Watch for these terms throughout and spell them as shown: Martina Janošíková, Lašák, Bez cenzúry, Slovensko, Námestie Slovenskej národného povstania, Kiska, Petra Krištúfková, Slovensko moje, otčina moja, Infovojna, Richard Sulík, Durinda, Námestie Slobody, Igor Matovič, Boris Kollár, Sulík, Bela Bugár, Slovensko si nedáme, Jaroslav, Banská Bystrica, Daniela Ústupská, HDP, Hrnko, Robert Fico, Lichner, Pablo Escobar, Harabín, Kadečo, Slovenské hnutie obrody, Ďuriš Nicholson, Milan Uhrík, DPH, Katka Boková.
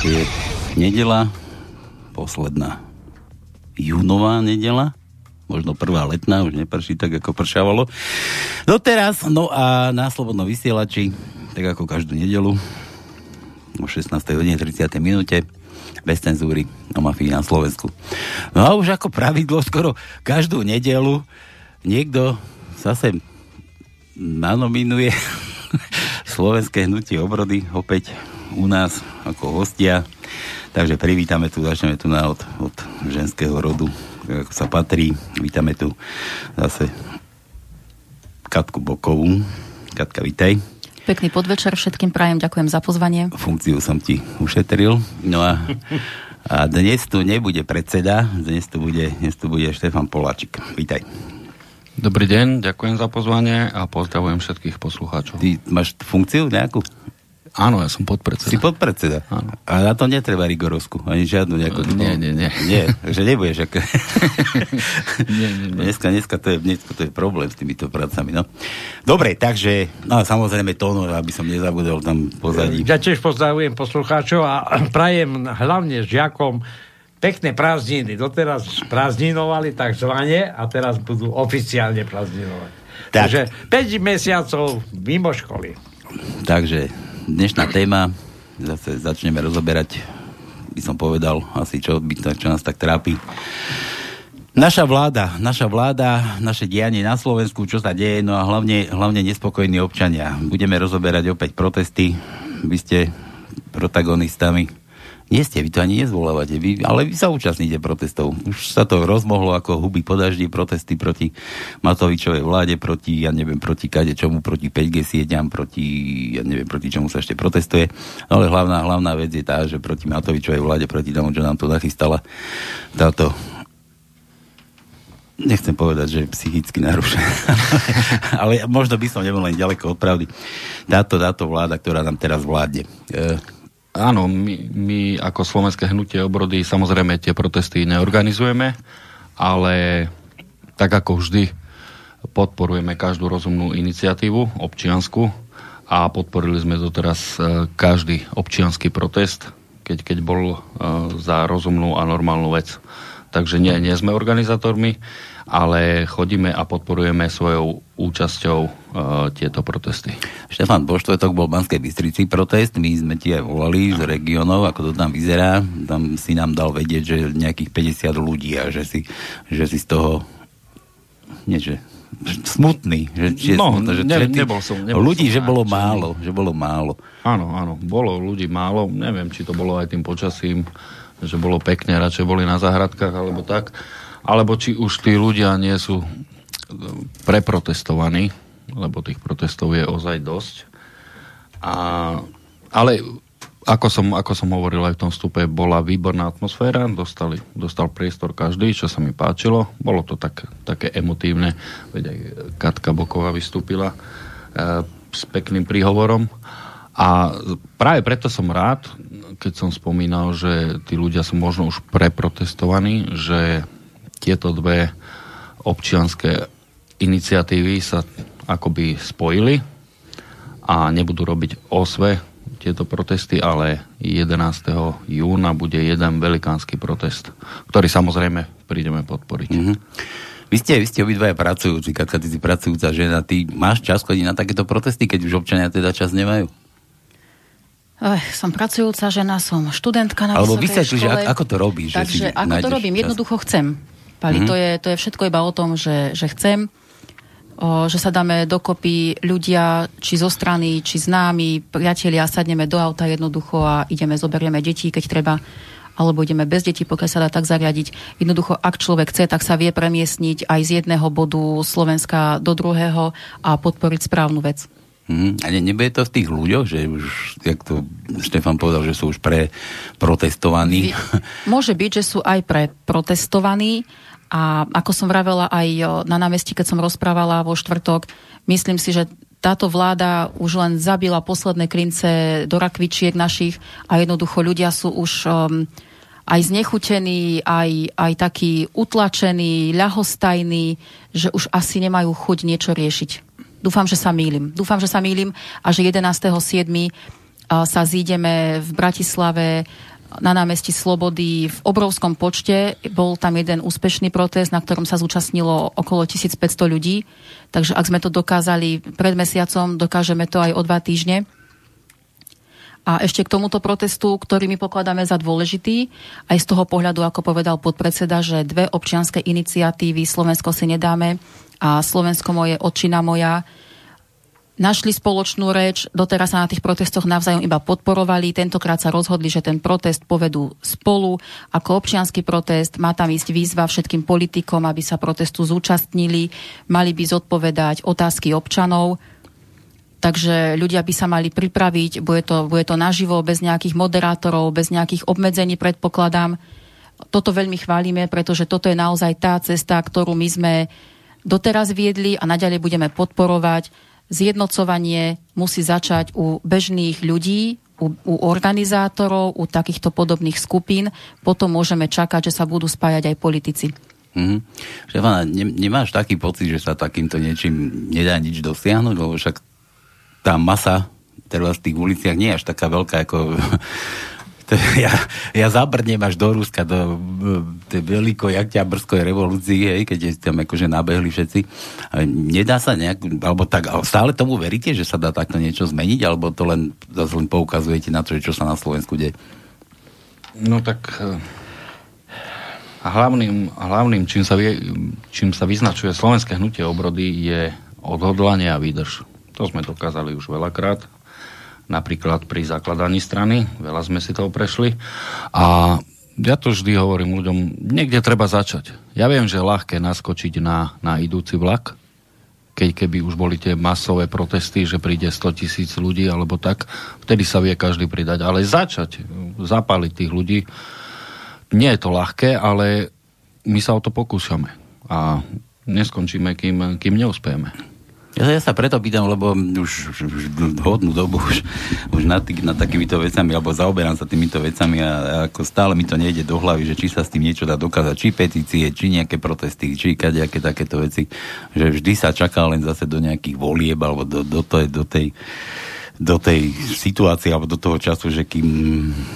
Je nedeľa, posledná júnová nedeľa, možno prvá letná, už neprší tak, ako pršavalo doteraz. No a na Slobodnom vysielači, tak ako každú nedeľu, o 16:30 Bez cenzúry o mafii na Slovensku. No a už ako pravidlo, skoro každú nedeľu niekto sa sem nanominuje Slovenské hnutie obrody opäť u nás ako hostia. Takže privítame tu, začneme tu na od ženského rodu, ako sa patrí. Vítame tu zase Katku Bokovú. Katka, vitaj. Pekný podvečer všetkým prajem, ďakujem za pozvanie. Funkciu som ti ušetril. No a dnes tu nebude predseda, dnes tu bude Štefan Poláčik. Vítaj. Dobrý deň, ďakujem za pozvanie a pozdravujem všetkých poslucháčov. Ty máš funkciu nejakú? Áno, ja som podpredseda. Si podpredseda? Áno. A na to netreba rigorovskú, ani žiadnu nejakú... Nie, že nebudeš ako... Dneska to je problém s týmito prácami, no. Dobre, takže, no samozrejme tónu, aby som nezabudol tam pozadí. Ja tiež pozdravujem poslucháčov a prajem hlavne žiakom pekné prázdniny. Doteraz prázdninovali takzvane a teraz budú oficiálne prázdninovať. Tak. Takže 5 mesiacov mimo školy. Takže... Dnešná téma, zase začneme rozoberať, by som povedal, asi čo nás tak trápi. Naša vláda, naše dianie na Slovensku, čo sa deje, no a hlavne nespokojní občania. Budeme rozoberať opäť protesty, vy ste protagonistami. Nie ste, vy to ani nezvolávate, ale vy sa účastníte protestov. Už sa to rozmohlo ako huby po daždi, protesty proti Matovičovej vláde, proti, proti kadečomu, proti 5G sieťam, proti čomu sa ešte protestuje. No ale hlavná vec je tá, že proti Matovičovej vláde, proti tomu, čo nám tu nachystala táto, nechcem povedať, že psychicky narušená, ale možno by som nebol len ďaleko od pravdy, táto vláda, ktorá nám teraz vládne. Áno, my ako Slovenské hnutie obrody samozrejme tie protesty neorganizujeme, ale tak ako vždy podporujeme každú rozumnú iniciatívu občiansku a podporili sme doteraz každý občiansky protest, keď bol za rozumnú a normálnu vec. Takže nie sme organizátormi, ale chodíme a podporujeme svojou účasťou tieto protesty. Štefan, po štvrtok bol v Banskej Bystrici protest, my sme ti aj volali z regiónov, ako to tam vyzerá, tam si nám dal vedieť, že nejakých 50 ľudí a že si z toho smutný. Nebol som. Že bolo málo. Áno, bolo ľudí málo, neviem, či to bolo aj tým počasím, že bolo pekne, radšej boli na záhradkách alebo tak, alebo či už tí ľudia nie sú preprotestovaní, lebo tých protestov je ozaj dosť. Ale ako som hovoril aj v tom vstupe, bola výborná atmosféra, dostal priestor každý, čo sa mi páčilo, bolo to také emotívne, veď aj Katka Boková vystúpila s pekným príhovorom. A práve preto som rád, keď som spomínal, že tí ľudia sú možno už preprotestovaní, že tieto dve občianske iniciatívy sa akoby spojili a nebudú robiť osve tieto protesty, ale 11. júna bude jeden velikánsky protest, ktorý samozrejme prídeme podporiť. Mm-hmm. Vy ste obidvaja pracujúci, Katka, ty si pracujúca žena, ty máš čas chodiť na takéto protesty, keď už občania teda čas nemajú? Som pracujúca žena, som študentka na vysokej škole. Alebo ako to robíš? Takže ako to robím? Čas? Jednoducho chcem. Pali, to je všetko iba o tom, že chcem, že sa dáme dokopy ľudia, či zo strany, či s námi, priatelia, sadneme do auta jednoducho a ideme, zoberieme deti, keď treba, alebo ideme bez detí, pokiaľ sa dá tak zariadiť. Jednoducho, ak človek chce, tak sa vie premiestniť aj z jedného bodu Slovenska do druhého a podporiť správnu vec. A nebude to v tých ľuďoch, že už, jak to Štefan povedal, že sú už preprotestovaní? Môže byť, že sú aj preprotestovaní a ako som vravela aj na námestí, keď som rozprávala vo štvrtok, myslím si, že táto vláda už len zabila posledné klince do rakvičiek našich a jednoducho ľudia sú už... aj znechutení, aj takí utlačení, ľahostajní, že už asi nemajú chuť niečo riešiť. Dúfam, že sa mýlim a že 11.7. sa zídeme v Bratislave na Námestí Slobody v obrovskom počte. Bol tam jeden úspešný protest, na ktorom sa zúčastnilo okolo 1500 ľudí. Takže ak sme to dokázali pred mesiacom, dokážeme to aj o 2 týždne. A ešte k tomuto protestu, ktorý my pokladáme za dôležitý, aj z toho pohľadu, ako povedal podpredseda, že 2 občianske iniciatívy Slovensko si nedáme a Slovensko moje, otčina moja, našli spoločnú reč, doteraz sa na tých protestoch navzájom iba podporovali, tentokrát sa rozhodli, že ten protest povedú spolu ako občiansky protest, má tam ísť výzva všetkým politikom, aby sa protestu zúčastnili, mali by zodpovedať otázky občanov, takže ľudia by sa mali pripraviť, bude to naživo, bez nejakých moderátorov, bez nejakých obmedzení, predpokladám. Toto veľmi chválime, pretože toto je naozaj tá cesta, ktorú my sme doteraz viedli a naďalej budeme podporovať. Zjednocovanie musí začať u bežných ľudí, u organizátorov, u takýchto podobných skupín. Potom môžeme čakať, že sa budú spájať aj politici. Štefana, nemáš taký pocit, že sa takýmto niečím nedá nič dosiahnuť? Lebo však tá masa teraz v tých uliciach nie je až taká veľká, ako... Ja zabrdnem až do Ruska, do tej veľko-jakťabrskej revolúcie, hej, keď tam akože nabehli všetci. Nedá sa nejak, alebo tak, stále tomu veríte, že sa dá takto niečo zmeniť, alebo to len zase poukazujete na to, čo sa na Slovensku deje? No tak hlavným čím sa vyznačuje Slovenské hnutie obrody, je odhodlanie a výdrž. To sme dokázali už veľakrát. Napríklad pri zakladaní strany, veľa sme si toho prešli. A ja to vždy hovorím ľuďom, niekde treba začať. Ja viem, že je ľahké naskočiť na idúci vlak, keby už boli tie masové protesty, že príde 100 000 ľudí alebo tak, vtedy sa vie každý pridať. Ale začať, zapáliť tých ľudí, nie je to ľahké, ale my sa o to pokúšame. A neskončíme, kým neuspejeme. Ja sa preto pýtam, lebo už hodnú dobu už na takýmito vecami, alebo zaoberám sa týmito vecami a ako stále mi to nejde do hlavy, že či sa s tým niečo dá dokázať, či petície, či nejaké protesty, či kadejaké takéto veci, že vždy sa čaká len zase do nejakých volieb, alebo do tej situácie alebo do toho času, že kým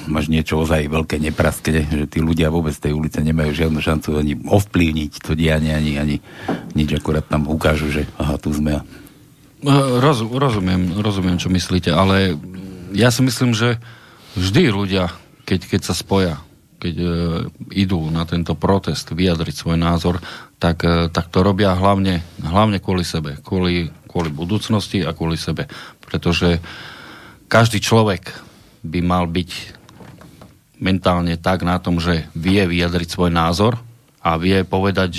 máš niečo ozaj veľké nepraskne, že tí ľudia vôbec z tej ulice nemajú žiadnu šancu ani ovplyvniť to dianie, ani nič, akurát tam ukážu, že aha, tu sme. Rozumiem, čo myslíte, ale ja si myslím, že vždy ľudia, keď sa spoja, keď idú na tento protest vyjadriť svoj názor, tak to robia hlavne kvôli sebe, kvôli budúcnosti a kvôli sebe. Pretože každý človek by mal byť mentálne tak na tom, že vie vyjadriť svoj názor a vie povedať,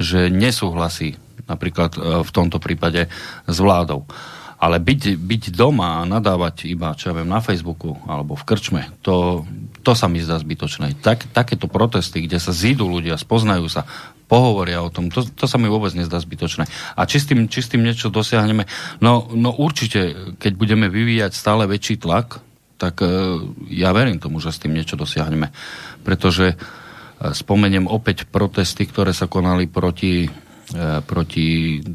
že nesúhlasí napríklad v tomto prípade s vládou. Ale byť doma a nadávať iba, čo ja viem, na Facebooku alebo v krčme, to sa mi zdá zbytočné. Takéto protesty, kde sa zídu ľudia, spoznajú sa, pohovoria o tom, to sa mi vôbec nezdá zbytočné. A či s tým niečo dosiahneme? No určite, keď budeme vyvíjať stále väčší tlak, tak ja verím tomu, že s tým niečo dosiahneme. Pretože spomeniem opäť protesty, ktoré sa konali proti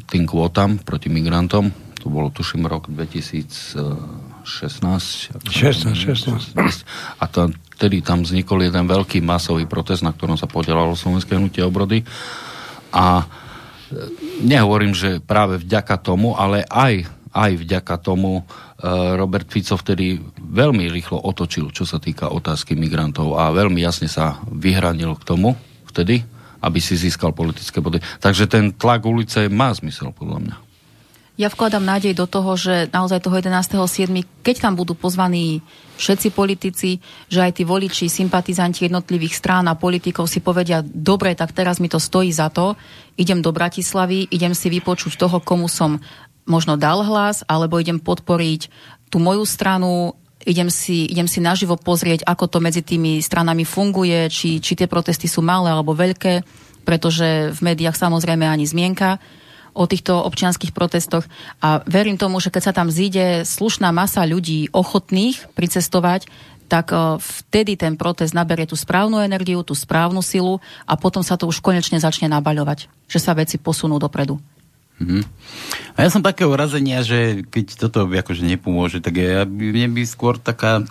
tým kvótam, proti migrantom. To bolo, tuším, rok 2016. A tedy tam vznikol jeden veľký masový protest, na ktorom sa podielalo Slovenské hnutie obrody. A nehovorím, že práve vďaka tomu, ale aj vďaka tomu Robert Fico vtedy veľmi rýchlo otočil, čo sa týka otázky migrantov a veľmi jasne sa vyhranil k tomu vtedy, aby si získal politické body. Takže ten tlak ulice má zmysel, podľa mňa. Ja vkladám nádej do toho, že naozaj toho 11.7., keď tam budú pozvaní všetci politici, že aj tí voliči, sympatizanti jednotlivých strán a politikov si povedia, dobre, tak teraz mi to stojí za to, idem do Bratislavy, idem si vypočuť toho, komu som možno dal hlas, alebo idem podporiť tú moju stranu, idem si naživo pozrieť, ako to medzi tými stranami funguje, či tie protesty sú malé alebo veľké, pretože v médiách samozrejme ani zmienka o týchto občianskych protestoch a verím tomu, že keď sa tam zíde slušná masa ľudí ochotných pricestovať, tak vtedy ten protest naberie tú správnu energiu, tú správnu silu a potom sa to už konečne začne nabaľovať, že sa veci posunú dopredu. Mm-hmm. A ja som takého razenia, že keď toto akože nepomôže, tak mne by skôr taká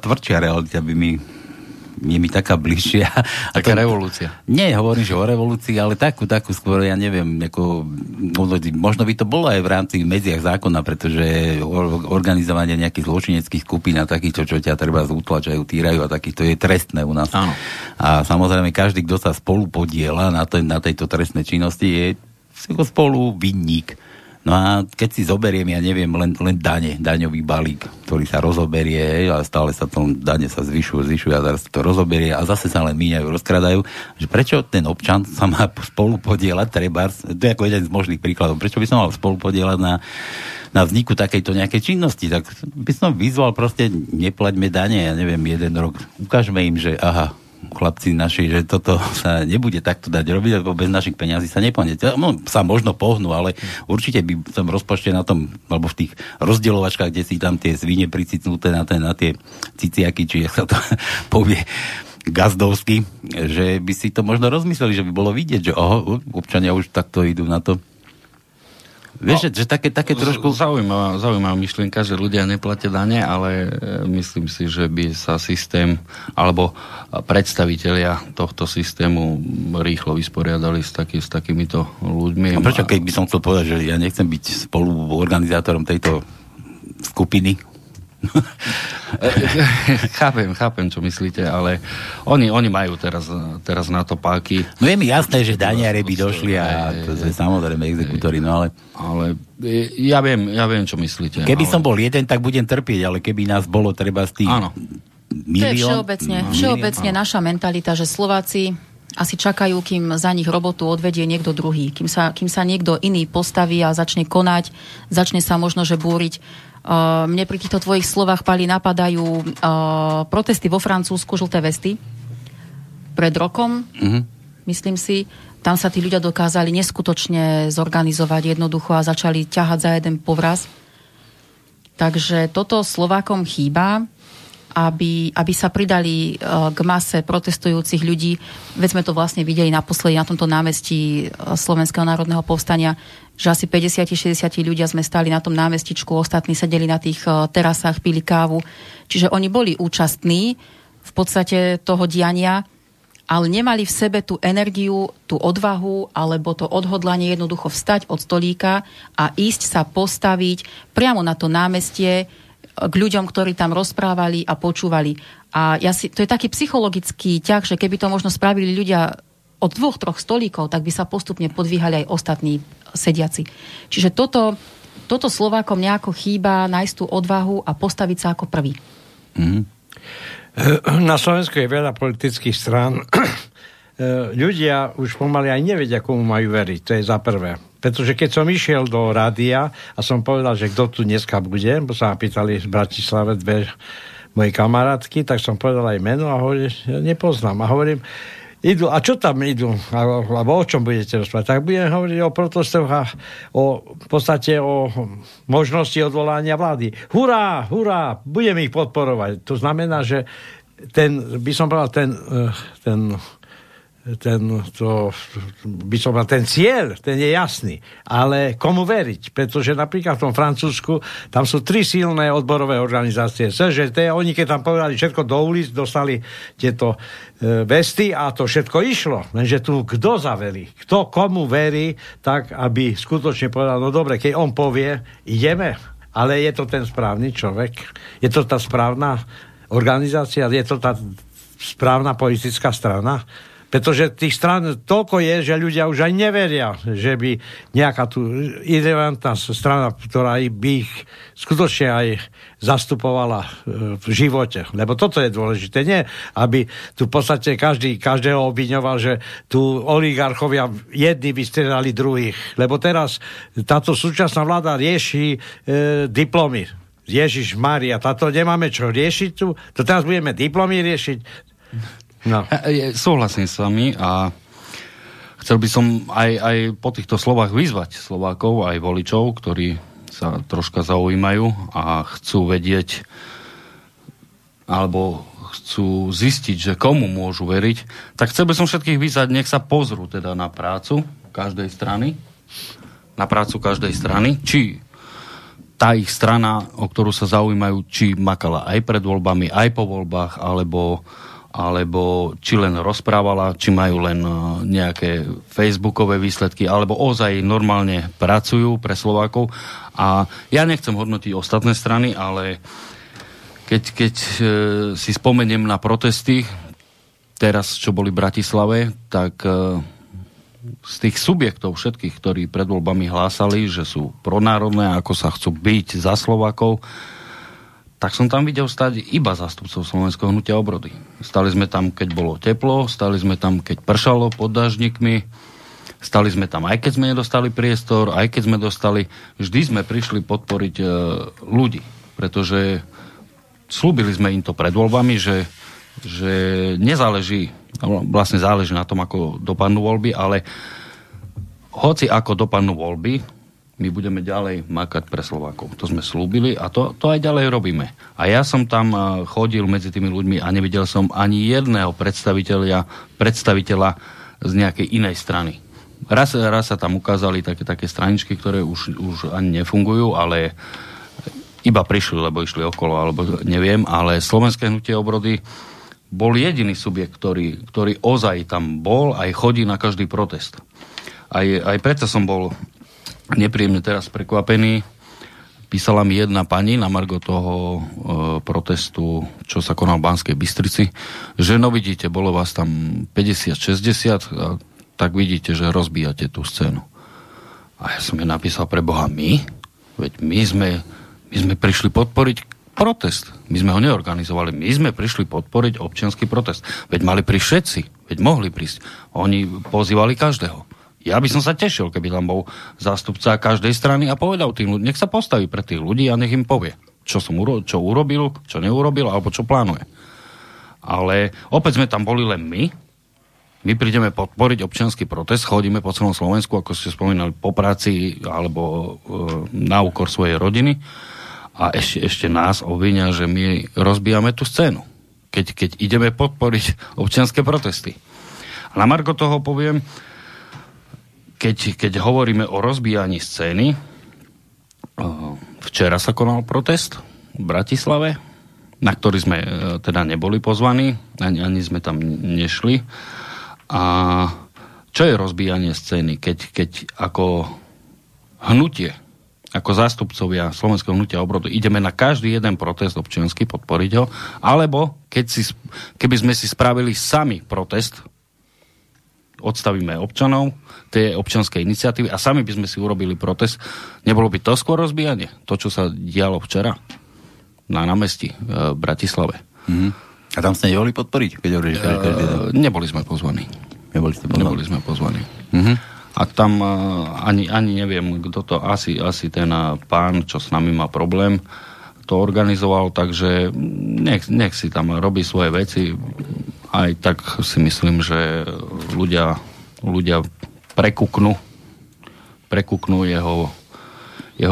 tvrdšia realita by mi je mi taká bližšia. Taká revolúcia. Nie, hovorím, že o revolúcii, ale takú skôr, ja neviem, ako, možno by to bolo aj v rámci medziach zákona, pretože organizovanie nejakých zločineckých skupín a takýchto, čo ťa treba zútlačajú, týrajú a takýchto je trestné u nás. Áno. A samozrejme, každý, kto sa spolu podiela na tejto trestnej činnosti, je spolu vinník. No a keď si zoberiem, ja neviem, len daňový balík, ktorý sa rozoberie, ale stále sa to dane sa zvyšujú a teraz sa to rozoberie a zase sa len míňajú, rozkradajú. Že prečo ten občan sa má spolupodielať, trebárs, to je ako jeden z možných príkladov, prečo by som mal spolupodielať na vzniku takejto nejakej činnosti, tak by som vyzval proste, neplaťme dane, ja neviem, jeden rok, ukážme im, že aha, chlapci naši, že toto sa nebude takto dať robiť, lebo bez našich peňazí sa nepohnete. No, sa možno pohnú, ale určite by som rozpočte na tom, alebo v tých rozdeľovačkách, kde si tam tie svine pricicnuté na tie ciciaky, či jak sa to povie gazdovsky, že by si to možno rozmysleli, že by bolo vidieť, že oho, občania už takto idú na to. Vieš, no, že také trošku... Zaujímavá myšlienka, že ľudia neplatia dane, ale myslím si, že by sa systém, alebo predstavitelia tohto systému rýchlo vysporiadali s takýmito ľuďmi. A prečo, keď by som chcel povedať, že ja nechcem byť spoluorganizátorom tejto skupiny? Chápem, čo myslíte, ale oni majú teraz na to páky. No je mi jasné, že daniare by došli a to je samozrejme exekutori, no ale ja viem, čo myslíte. Keby som bol jeden, tak budem trpieť, ale keby nás bolo treba z tých milión... To je všeobecne naša mentalita, že Slováci asi čakajú, kým za nich robotu odvedie niekto druhý, kým sa niekto iný postaví a začne konať, začne sa možno, že búriť. Mne pri týchto tvojich slovách, Pali, napadajú protesty vo Francúzsku, žlté vesty, pred rokom, myslím si. Tam sa tí ľudia dokázali neskutočne zorganizovať jednoducho a začali ťahať za jeden povraz. Takže toto Slovákom chýba, aby sa pridali k mase protestujúcich ľudí. Veď sme to vlastne videli naposledy na tomto námestí Slovenského národného povstania, že asi 50-60 ľudia sme stáli na tom námestičku, ostatní sedeli na tých terasách, pili kávu. Čiže oni boli účastní v podstate toho diania, ale nemali v sebe tú energiu, tú odvahu, alebo to odhodlanie jednoducho vstať od stolíka a ísť sa postaviť priamo na to námestie k ľuďom, ktorí tam rozprávali a počúvali. A to je taký psychologický ťah, že keby to možno spravili ľudia od 2-3 stolíkov, tak by sa postupne podvíhali aj ostatní sediaci. Čiže toto Slovákom nejako chýba nájsť tú odvahu a postaviť sa ako prvý. Na Slovensku je veľa politických strán. Ľudia už pomaly aj nevedia, komu majú veriť. To je za prvé. Pretože keď som išiel do rádia a som povedal, že kto tu dneska bude, bo sa ma pýtali v Bratislave dve moje kamarátky, tak som povedal aj meno a hovorím, ja nepoznám. A hovorím, idú, a čo tam idú? Alebo o čom budete rozprávať? Tak budem hovoriť o protestoch a v podstate o možnosti odvolania vlády. Hurá, hurá, budem ich podporovať. To znamená, že ten cieľ, ten je jasný. Ale komu veriť? Pretože napríklad v tom Francúzsku tam sú 3 silné odborové organizácie. SŽT, oni keď tam povedali všetko do ulic, dostali tieto vesty a to všetko išlo. Lenže tu kto zaverí? Kto komu verí, tak aby skutočne povedal, no dobre, keď on povie, ideme. Ale je to ten správny človek? Je to tá správna organizácia? Je to tá správna politická strana? Pretože tých strán toľko je, že ľudia už aj neveria, že by nejaká tu irelevantná strana, ktorá by ich skutočne aj zastupovala v živote. Lebo toto je dôležité. Nie, aby tu v podstate každého obviňoval, že tu oligarchovia jedni vystriedali druhých. Lebo teraz táto súčasná vláda rieši diplomy. Ježiš Mária, táto nemáme čo riešiť tu. To teraz budeme diplomy riešiť. No. Súhlasím s vami a chcel by som aj po týchto slovách vyzvať Slovákov, aj voličov, ktorí sa troška zaujímajú a chcú vedieť alebo chcú zistiť, že komu môžu veriť, tak chcel by som všetkých vyzvať, nech sa pozrú teda na prácu každej strany, na prácu každej strany, či tá ich strana, o ktorú sa zaujímajú, či makala aj pred voľbami, aj po voľbách, alebo či len rozprávala, či majú len nejaké facebookové výsledky, alebo ozaj normálne pracujú pre Slovákov. A ja nechcem hodnotiť ostatné strany, ale keď si spomeniem na protesty, teraz, čo boli v Bratislave, tak z tých subjektov všetkých, ktorí pred voľbami hlásali, že sú pronárodné, ako sa chcú byť za Slovákov, tak som tam videl stať iba zástupcov Slovenského hnutia obrody. Stali sme tam, keď bolo teplo, stali sme tam, keď pršalo pod dážnikmi, stali sme tam, aj keď sme nedostali priestor, aj keď sme dostali, vždy sme prišli podporiť ľudí, pretože slúbili sme im to pred voľbami, že nezáleží, vlastne záleží na tom, ako dopadnú voľby, ale hoci ako dopadnú voľby, my budeme ďalej makať pre Slovákov. To sme slúbili a to aj ďalej robíme. A ja som tam chodil medzi tými ľuďmi a nevidel som ani jedného predstaviteľa z nejakej inej strany. Raz sa tam ukázali také straničky, ktoré už ani nefungujú, ale iba prišli, lebo išli okolo, alebo neviem, ale Slovenské hnutie obrody bol jediný subjekt, ktorý ozaj tam bol, aj chodí na každý protest. Aj preto som bol nepríjemne teraz prekvapený. Písala mi jedna pani na margo toho protestu, čo sa konal v Banskej Bystrici, že no vidíte, bolo vás tam 50-60, tak vidíte, že rozbíjate tú scénu. A ja som jej napísal, pre Boha, my? Veď my sme prišli podporiť protest. My sme ho neorganizovali. My sme prišli podporiť občiansky protest. Veď mali prísť všetci. Veď mohli prísť. Oni pozývali každého. Ja by som sa tešil, keby tam bol zástupca každej strany a povedal tým ľuďom, nech sa postaví pre tých ľudí a nech im povie, čo urobil, čo neurobil, alebo čo plánuje. Ale opäť sme tam boli len my. My prídeme podporiť občiansky protest, chodíme po celom Slovensku, ako ste spomínali, po práci alebo na úkor svojej rodiny a ešte nás obvinia, že my rozbijame tú scénu, keď ideme podporiť občianske protesty. A na margo toho poviem, keď hovoríme o rozbíjaní scény, včera sa konal protest v Bratislave, na ktorý sme teda neboli pozvaní, ani sme tam nešli. A čo je rozbíjanie scény, keď ako hnutie, ako zástupcovia Slovenského hnutia obrody ideme na každý jeden protest občiansky, podporiť ho, alebo keby sme si spravili sami protest, odstavíme občanov, tie občianske iniciatívy a sami by sme si urobili protest. Nebolo by to skôr rozbíjanie? To, čo sa dialo včera na námestí v Bratislave. Mm-hmm. A tam ste neboli podporiť? Neboli sme pozvaní. Neboli sme pozvaní. Mm-hmm. A tam ani neviem, kto to, asi ten pán, čo s nami má problém, to organizoval, takže nech si tam robí svoje veci. Aj tak si myslím, že ľudia prekuknú jeho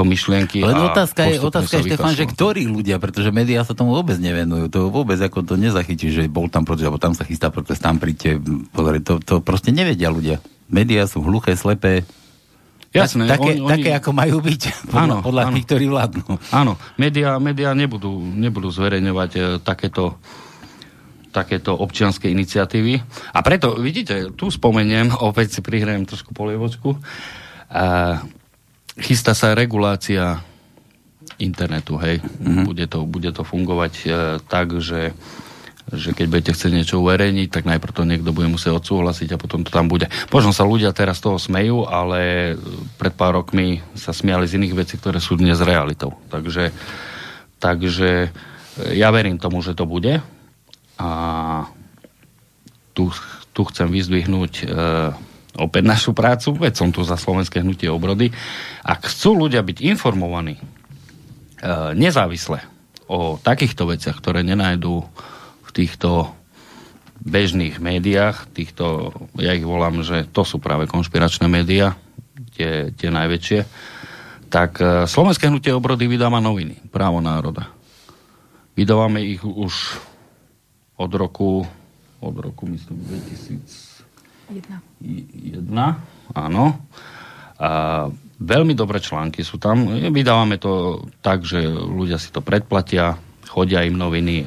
myšlienky. Len otázka je, Štefan, že ktorí ľudia, pretože médiá sa tomu vôbec nevenujú. To vôbec ako to nezachytí, že bol tam protest, alebo tam sa chystá protest, tam príďte. To proste nevedia ľudia. Médiá sú hluché, slepé. Jasné, také, ako majú byť podľa tých, ktorí vládnu. Áno, médiá nebudú zverejňovať takéto občianske iniciatívy. A preto, vidíte, tu spomeniem, opäť si prihrajem trošku polievočku, chystá sa regulácia internetu, hej. Mm-hmm. Bude to fungovať tak, že keď budete chcieť niečo uverejniť, tak najprv to niekto bude musieť odsúhlasiť a potom to tam bude. Možno sa ľudia teraz toho smejú, ale pred pár rokmi sa smiali z iných vecí, ktoré sú dnes realitou. Takže ja verím tomu, že to bude. A tu chcem vyzdvihnúť opäť našu prácu, veď som tu za Slovenské hnutie obrody. Ak chcú ľudia byť informovaní nezávisle o takýchto veciach, ktoré nenájdú v týchto bežných médiách, ja ich volám, že to sú práve konšpiračné médiá, tie najväčšie, tak Slovenské hnutie obrody vydáva noviny, Právo národa. Vydávame ich už od roku myslím 2001, áno. Veľmi dobré články sú tam. Vydávame to tak, že ľudia si to predplatia, chodia im noviny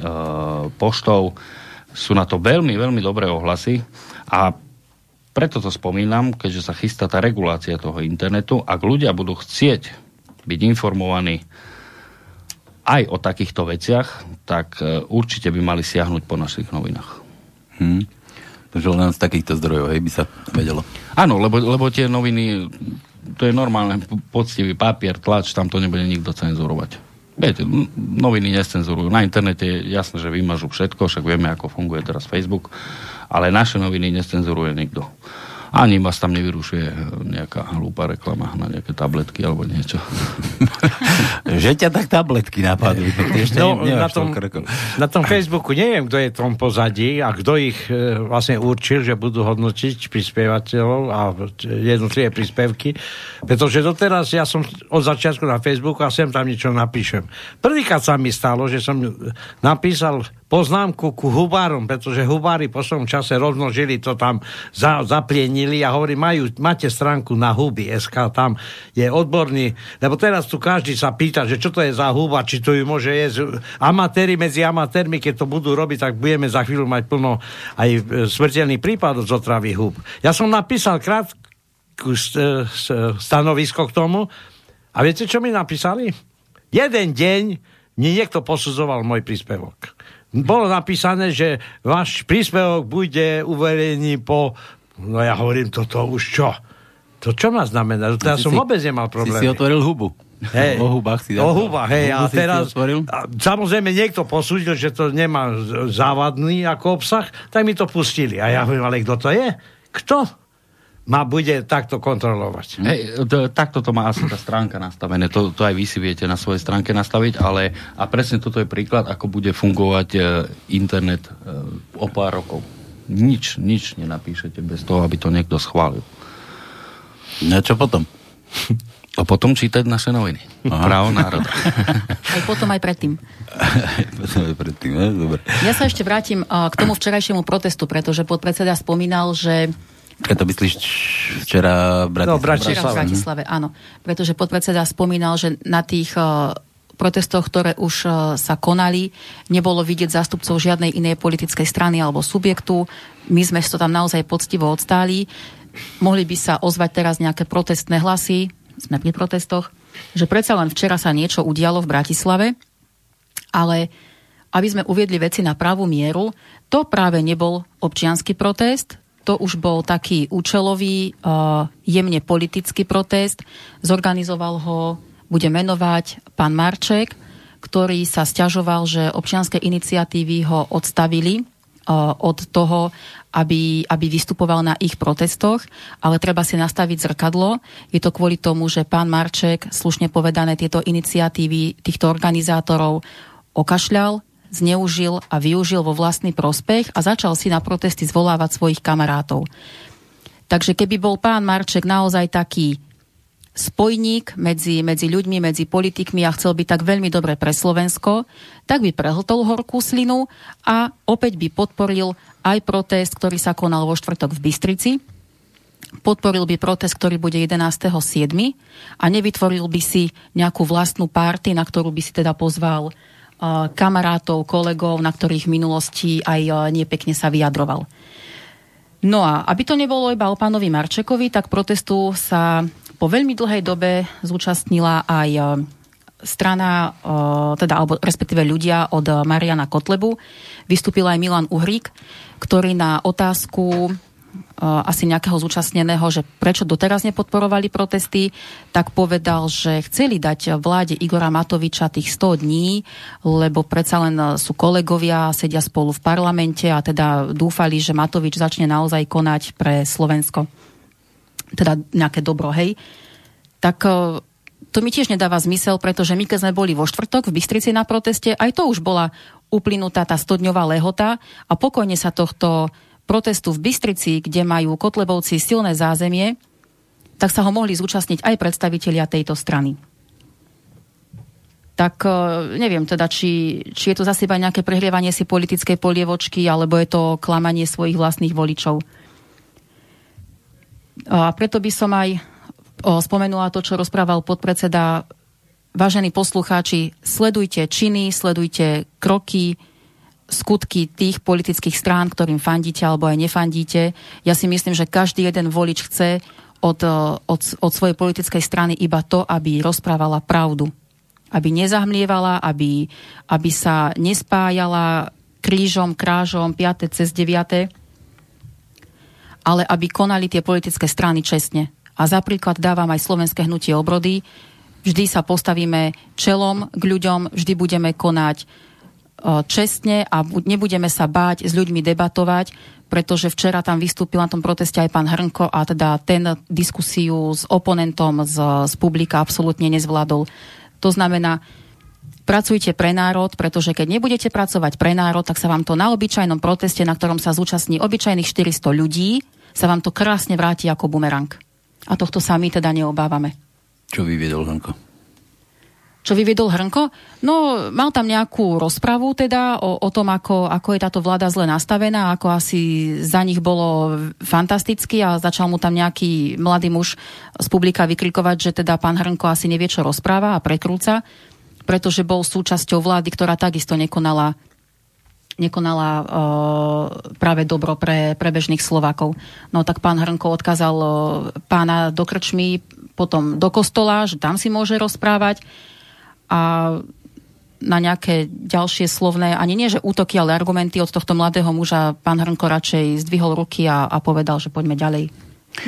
poštou. Sú na to veľmi, veľmi dobré ohlasy a preto to spomínam, keďže sa chystá tá regulácia toho internetu. Ak ľudia budú chcieť byť informovaní aj o takýchto veciach, tak určite by mali siahnuť po našich novinách. Takže len z takýchto zdrojov, hej, by sa vedelo. Áno, lebo tie noviny, to je normálne, poctivý papier, tlač, tam to nebude nikto cenzurovať. Viete, noviny nescenzurujú. Na internete je jasné, že vymažú všetko, však vieme, ako funguje teraz Facebook, ale naše noviny nescenzuruje nikto. Ani vás tam nevyrušuje nejaká hlúpa reklama na nejaké tabletky alebo niečo. Že ťa tak tabletky napadli. No, na tom Facebooku neviem, kto je v tom pozadí a kto ich vlastne určil, že budú hodnotiť prispievateľov a jednotlivé príspevky. Pretože doteraz ja som od začiatku na Facebooku a sem tam niečo napíšem. Prvýkrát sa mi stalo, že som napísal poznámku ku hubárom, pretože hubári po svojom čase rozmnožili to tam, zaplienili a hovorím, máte stránku na huby.sk, tam je odborný, lebo teraz tu každý sa pýta, že čo to je za huba, či to ju môže jesť. Amatéri medzi amatérmi, keď to budú robiť, tak budeme za chvíľu mať plno aj smrteľných prípadov z otravy hub. Ja som napísal krátku stanovisko k tomu a viete, čo mi napísali? Jeden deň mi niekto posudzoval môj príspevok. Bolo napísané, že váš príspevok bude uverejný po... No ja hovorím, toto už čo? To čo má znamená? Ja som vôbec nemal problémy. Si otvoril hubu. Hej, o hubách si dal. O hubách, hej. A teraz, samozrejme, niekto posúdil, že to nemá závadný ako obsah, tak mi to pustili. A ja hovorím, ale kto to je? Kto ma bude takto kontrolovať? Hej, takto to má asi tá stránka nastavené. To aj vy si viete na svojej stránke nastaviť, ale a presne toto je príklad, ako bude fungovať internet o pár rokov. Nič nenapíšete bez toho, aby to niekto schválil. No čo potom? A potom čítať naše noviny. Aha. Právo národa. Aj potom, aj predtým. Dobre. Ja sa ešte vrátim k tomu včerajšiemu protestu, pretože podpredseda spomínal, že keď to myslíš včera v Bratislave, áno. Pretože podpredseda spomínal, že na tých protestoch, ktoré už sa konali, nebolo vidieť zástupcov žiadnej inej politickej strany alebo subjektu. My sme to tam naozaj poctivo odstáli. Mohli by sa ozvať teraz nejaké protestné hlasy, sme pri protestoch, že predsa len včera sa niečo udialo v Bratislave, ale aby sme uviedli veci na pravú mieru, to práve nebol občiansky protest, to už bol taký účelový, jemne politický protest. Zorganizoval ho, bude menovať, pán Marček, ktorý sa sťažoval, že občianske iniciatívy ho odstavili od toho, aby vystupoval na ich protestoch, ale treba si nastaviť zrkadlo. Je to kvôli tomu, že pán Marček, slušne povedané, tieto iniciatívy týchto organizátorov okašľal, zneužil a využil vo vlastný prospech a začal si na protesty zvolávať svojich kamarátov. Takže keby bol pán Marček naozaj taký spojník medzi ľuďmi, medzi politikmi a chcel by tak veľmi dobre pre Slovensko, tak by prehltol horkú slinu a opäť by podporil aj protest, ktorý sa konal vo štvrtok v Bystrici. Podporil by protest, ktorý bude 11.7. a nevytvoril by si nejakú vlastnú party, na ktorú by si teda pozval kamarátov, kolegov, na ktorých v minulosti aj nepekne sa vyjadroval. No a aby to nebolo iba o pánovi Marčekovi, tak protestu sa po veľmi dlhej dobe zúčastnila aj strana, teda, alebo respektíve ľudia od Mariana Kotlebu. Vystúpil aj Milan Uhrík, ktorý na otázku asi nejakého zúčastneného, že prečo doteraz nepodporovali protesty, tak povedal, že chceli dať vláde Igora Matoviča tých 100 dní, lebo predsa len sú kolegovia, sedia spolu v parlamente a teda dúfali, že Matovič začne naozaj konať pre Slovensko. Teda nejaké dobro, hej. Tak to mi tiež nedáva zmysel, pretože my, keď sme boli vo štvrtok v Bystrici na proteste, aj to už bola uplynutá tá 100-dňová lehota a pokojne sa tohto protestu v Bystrici, kde majú kotlebovci silné zázemie, tak sa ho mohli zúčastniť aj predstavitelia tejto strany. Tak neviem teda, či je to zase iba nejaké prehrievanie si politickej polievočky, alebo je to klamanie svojich vlastných voličov. A preto by som aj spomenula to, čo rozprával podpredseda. Vážení poslucháči, sledujte činy, sledujte kroky, skutky tých politických strán, ktorým fandíte alebo aj nefandíte. Ja si myslím, že každý jeden volič chce od svojej politickej strany iba to, aby rozprávala pravdu. Aby nezahmlievala, aby sa nespájala krížom, krážom, 5. cez 9. Ale aby konali tie politické strany čestne. A za príklad dávam aj Slovenské hnutie obrody. Vždy sa postavíme čelom k ľuďom, vždy budeme konať čestne a nebudeme sa báť s ľuďmi debatovať, pretože včera tam vystúpil na tom proteste aj pán Hrnko a teda ten diskusiu s oponentom z publika absolútne nezvládol. To znamená, pracujte pre národ, pretože keď nebudete pracovať pre národ, tak sa vám to na obyčajnom proteste, na ktorom sa zúčastní obyčajných 400 ľudí, sa vám to krásne vráti ako bumerang. A tohto sa my teda neobávame. Čo vyviedol Hrnko? No, mal tam nejakú rozpravu teda o tom, ako je táto vláda zle nastavená, ako asi za nich bolo fantasticky a začal mu tam nejaký mladý muž z publika vykrikovať, že teda pán Hrnko asi nevie, čo rozpráva a prekrúca, pretože bol súčasťou vlády, ktorá takisto nekonala práve dobro pre bežných Slovákov. No tak pán Hrnko odkázal pána do krčmy, potom do kostola, že tam si môže rozprávať. A na nejaké ďalšie slovné, ani nie že útoky, ale argumenty od tohto mladého muža pán Hrnko radšej zdvihol ruky a povedal, že poďme ďalej.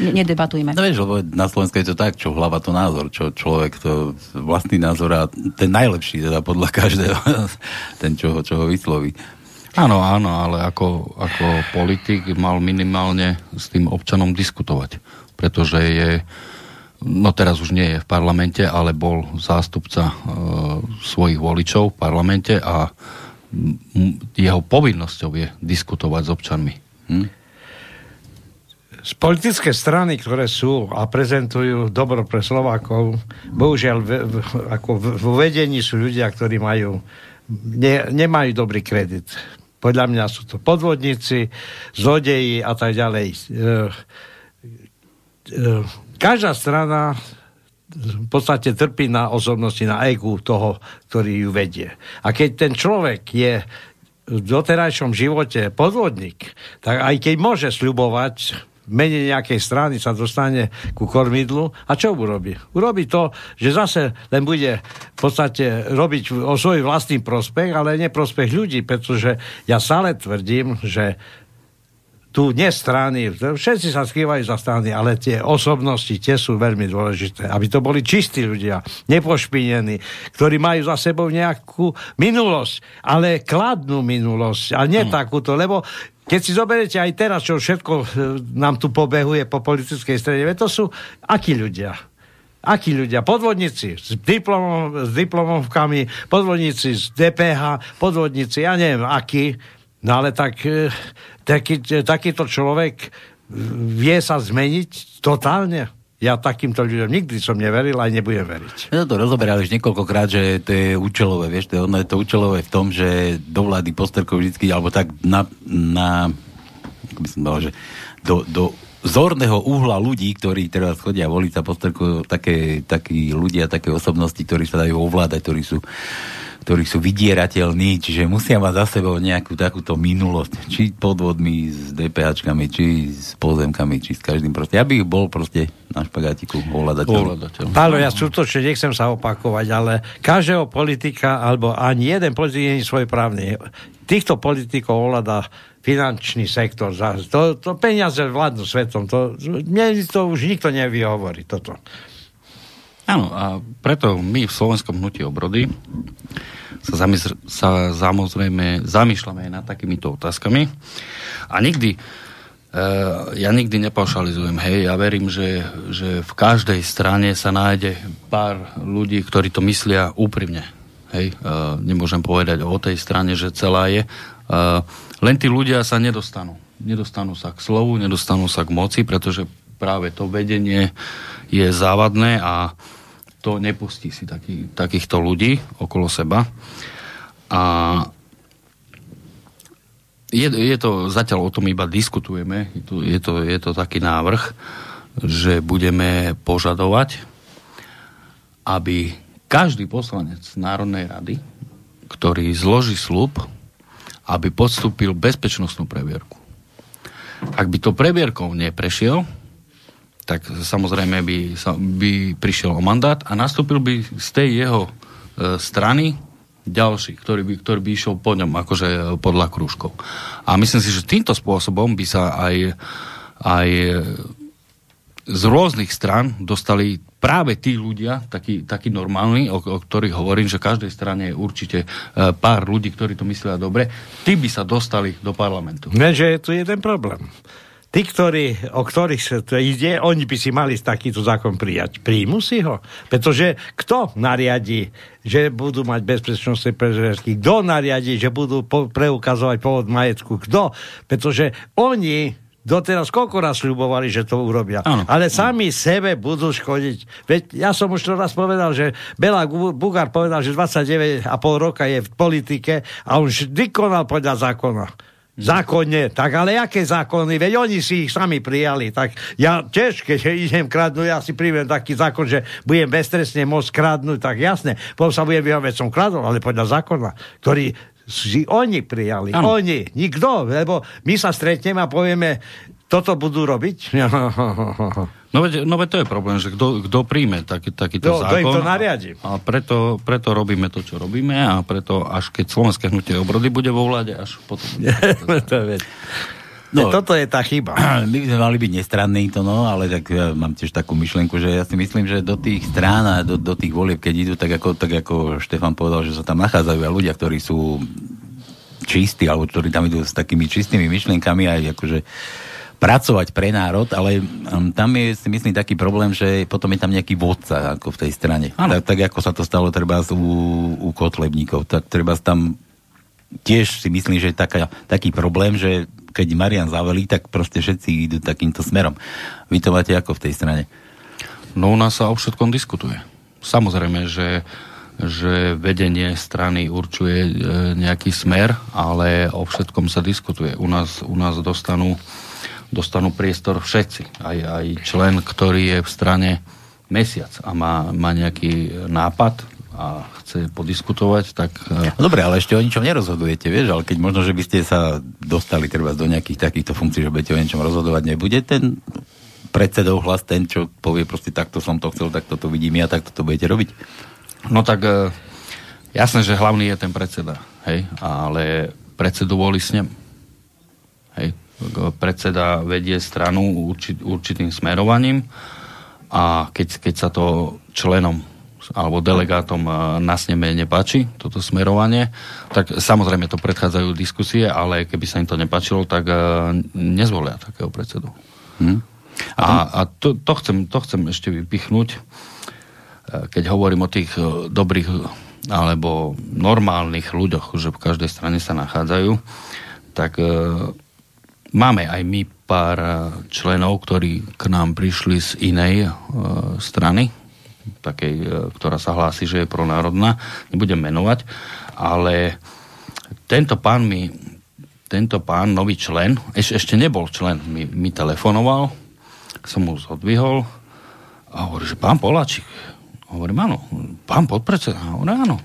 Nedebatujme. No vieš, lebo na Slovensku je to tak, čo hlava to názor, čo človek to vlastný názor a ten najlepší teda podľa každého, ten čo ho vysloví. Áno, ale ako politik mal minimálne s tým občanom diskutovať, pretože je no teraz už nie je v parlamente, ale bol zástupca svojich voličov v parlamente a jeho povinnosťou je diskutovať s občanmi. Z politické strany, ktoré sú a prezentujú dobro pre Slovákov, bohužiaľ vo vedení sú ľudia, ktorí nemajú dobrý kredit. Podľa mňa sú to podvodníci, zlodeji a tak ďalej. Každá strana v podstate trpí na osobnosti, na egu toho, ktorý ju vedie. A keď ten človek je v doterajšom živote podvodník, tak aj keď môže sľubovať, menej nejakej strany sa dostane ku kormidlu a čo urobí? Urobí to, že zase len bude v podstate robiť o svoj vlastný prospech, ale neprospech ľudí, pretože ja stále tvrdím, že tu nie strany, všetci sa skrývajú za strany, ale tie osobnosti, tie sú veľmi dôležité. Aby to boli čistí ľudia, nepošpinení, ktorí majú za sebou nejakú minulosť, ale kladnú minulosť, a nie takúto, lebo keď si zoberiete aj teraz, čo všetko nám tu pobehuje po politickej strede, to sú akí ľudia? Akí ľudia? Podvodníci s diplomovkami, podvodníci z DPH, podvodníci, ja neviem, akí. No ale takýto človek vie sa zmeniť totálne. Ja takýmto ľuďom nikdy som neveril a nebudem veriť. Ja to rozoberal už niekoľkokrát, že to je účelové, vieš, ono je to účelové v tom, že do vlády posterkov vždycky, alebo tak na ako by som dal, že do zorného uhla ľudí, ktorí teraz chodia voliť sa posterkujú, takí ľudia, také osobnosti, ktorí sa dajú ovládať, ktorí sú vydierateľní, čiže musia mať za sebou nejakú takúto minulosť, či podvodmi s DPHčkami, či s pozemkami, či s každým proste. Aby bol proste na špagátiku ovládateľ. Pálo, ja skutočne nechcem sa opakovať, ale každého politika, alebo ani jeden politik nie je svojprávny. Týchto politikov ovláda finančný sektor. To peniaze vládnu svetom. Mne to už nikto nevie hovoriť, toto. Áno, a preto my v Slovenskom hnutí obrody sa samozrejme zamýšľame aj nad takýmito otázkami. A ja nikdy nepaušalizujem, hej, ja verím, že v každej strane sa nájde pár ľudí, ktorí to myslia úprimne. Hej, nemôžem povedať o tej strane, že celá je. Len tí ľudia sa nedostanú. Nedostanú sa k slovu, nedostanú sa k moci, pretože práve to vedenie je závadné a to nepustí si takýchto ľudí okolo seba. A je to, zatiaľ o tom iba diskutujeme, je to taký návrh, že budeme požadovať, aby každý poslanec Národnej rady, ktorý zloží sľub, aby podstúpil bezpečnostnú previerku. Ak by to previerkou neprešiel, tak samozrejme by prišiel o mandát a nastúpil by z tej jeho strany ďalší, ktorý by išiel po ňom, akože podľa krúžkov. A myslím si, že týmto spôsobom by sa aj z rôznych stran dostali práve tí ľudia, takí normálni, o ktorých hovorím, že každej strane je určite pár ľudí, ktorí to myslia dobre, tí by sa dostali do parlamentu. Lenže je tu jeden problém. Tí, o ktorých sa to ide, oni by si mali takýto zákon prijať. Príjmu si ho? Pretože kto nariadi, že budú mať bezpečnostné previerky? Kto nariadi, že budú preukazovať pôvod majetku? Kto? Pretože oni doteraz koľko raz sľubovali, že to urobia. Ano. Ale sami sebe budú škodiť. Veď ja som už to raz povedal, že Bela Bugár povedal, že 29,5 roka je v politike a on vždy konal podľa zákona. Zákonne, tak ale aké zákony? Veď oni si ich sami prijali. Tak ja tiež, keď idem kradnúť, ja si príjmem taký zákon, že budem beztrestne môcť kradnúť, tak jasné. Potom sa budem vyhovať, som kradol, ale podľa zákona, ktorý si oni prijali. Ano. Oni, nikto, lebo my sa stretneme a povieme, toto budú robiť. No veď to je problém, že kto príjme takýto zákon. Kto im to nariadi. A preto robíme to, čo robíme a preto až keď Slovenské hnutie obrody bude vo vláde, až potom. No, toto je tá chyba. My sme mali byť nestranní to, no, ale tak ja mám tiež takú myšlienku, že ja si myslím, že do tých strán a do tých volieb, keď idú, tak ako Štefan povedal, že sa tam nachádzajú aj ľudia, ktorí sú čistí, alebo ktorí tam idú s takými čistými myšlienkami aj akože pracovať pre národ, ale tam je si myslím taký problém, že potom je tam nejaký vodca ako v tej strane. Tak ako sa to stalo treba u Kotlebníkov, tak treba tam tiež si myslím, že je taký problém, že keď Marian zavelí, tak proste všetci idú takýmto smerom. Vy to máte ako v tej strane? No u nás sa o všetkom diskutuje. Samozrejme, že vedenie strany určuje nejaký smer, ale o všetkom sa diskutuje. U nás dostanú priestor všetci. Aj člen, ktorý je v strane mesiac a má nejaký nápad a chce podiskutovať, tak... Dobre, ale ešte o ničom nerozhodujete, vieš, ale keď možno, že by ste sa dostali treba do nejakých takýchto funkcií, že budete o ničom rozhodovať, nebude ten predsedov hlas ten, čo povie proste takto som to chcel, takto to vidím ja, takto to budete robiť? No tak jasné, že hlavný je ten predseda, hej, ale predsedu volí snem. Hej, predseda vedie stranu určitým smerovaním a keď sa to členom alebo delegátom na sneme nepáči, toto smerovanie, tak samozrejme to predchádzajú diskusie, ale keby sa im to nepáčilo, tak nezvolia takého predsedu. A to chcem ešte vypichnúť, keď hovorím o tých dobrých alebo normálnych ľuďoch, že v každej strane sa nachádzajú, tak máme aj my pár členov, ktorí k nám prišli z inej strany, takej, ktorá sa hlási, že je pronárodná. Nebudem menovať, ale tento pán, nový člen, ešte nebol člen, mi telefonoval, som mu zodvihol a hovorí, že pán Poláčik. Hovorím, áno. Pán podpredseda. Hovorím, áno.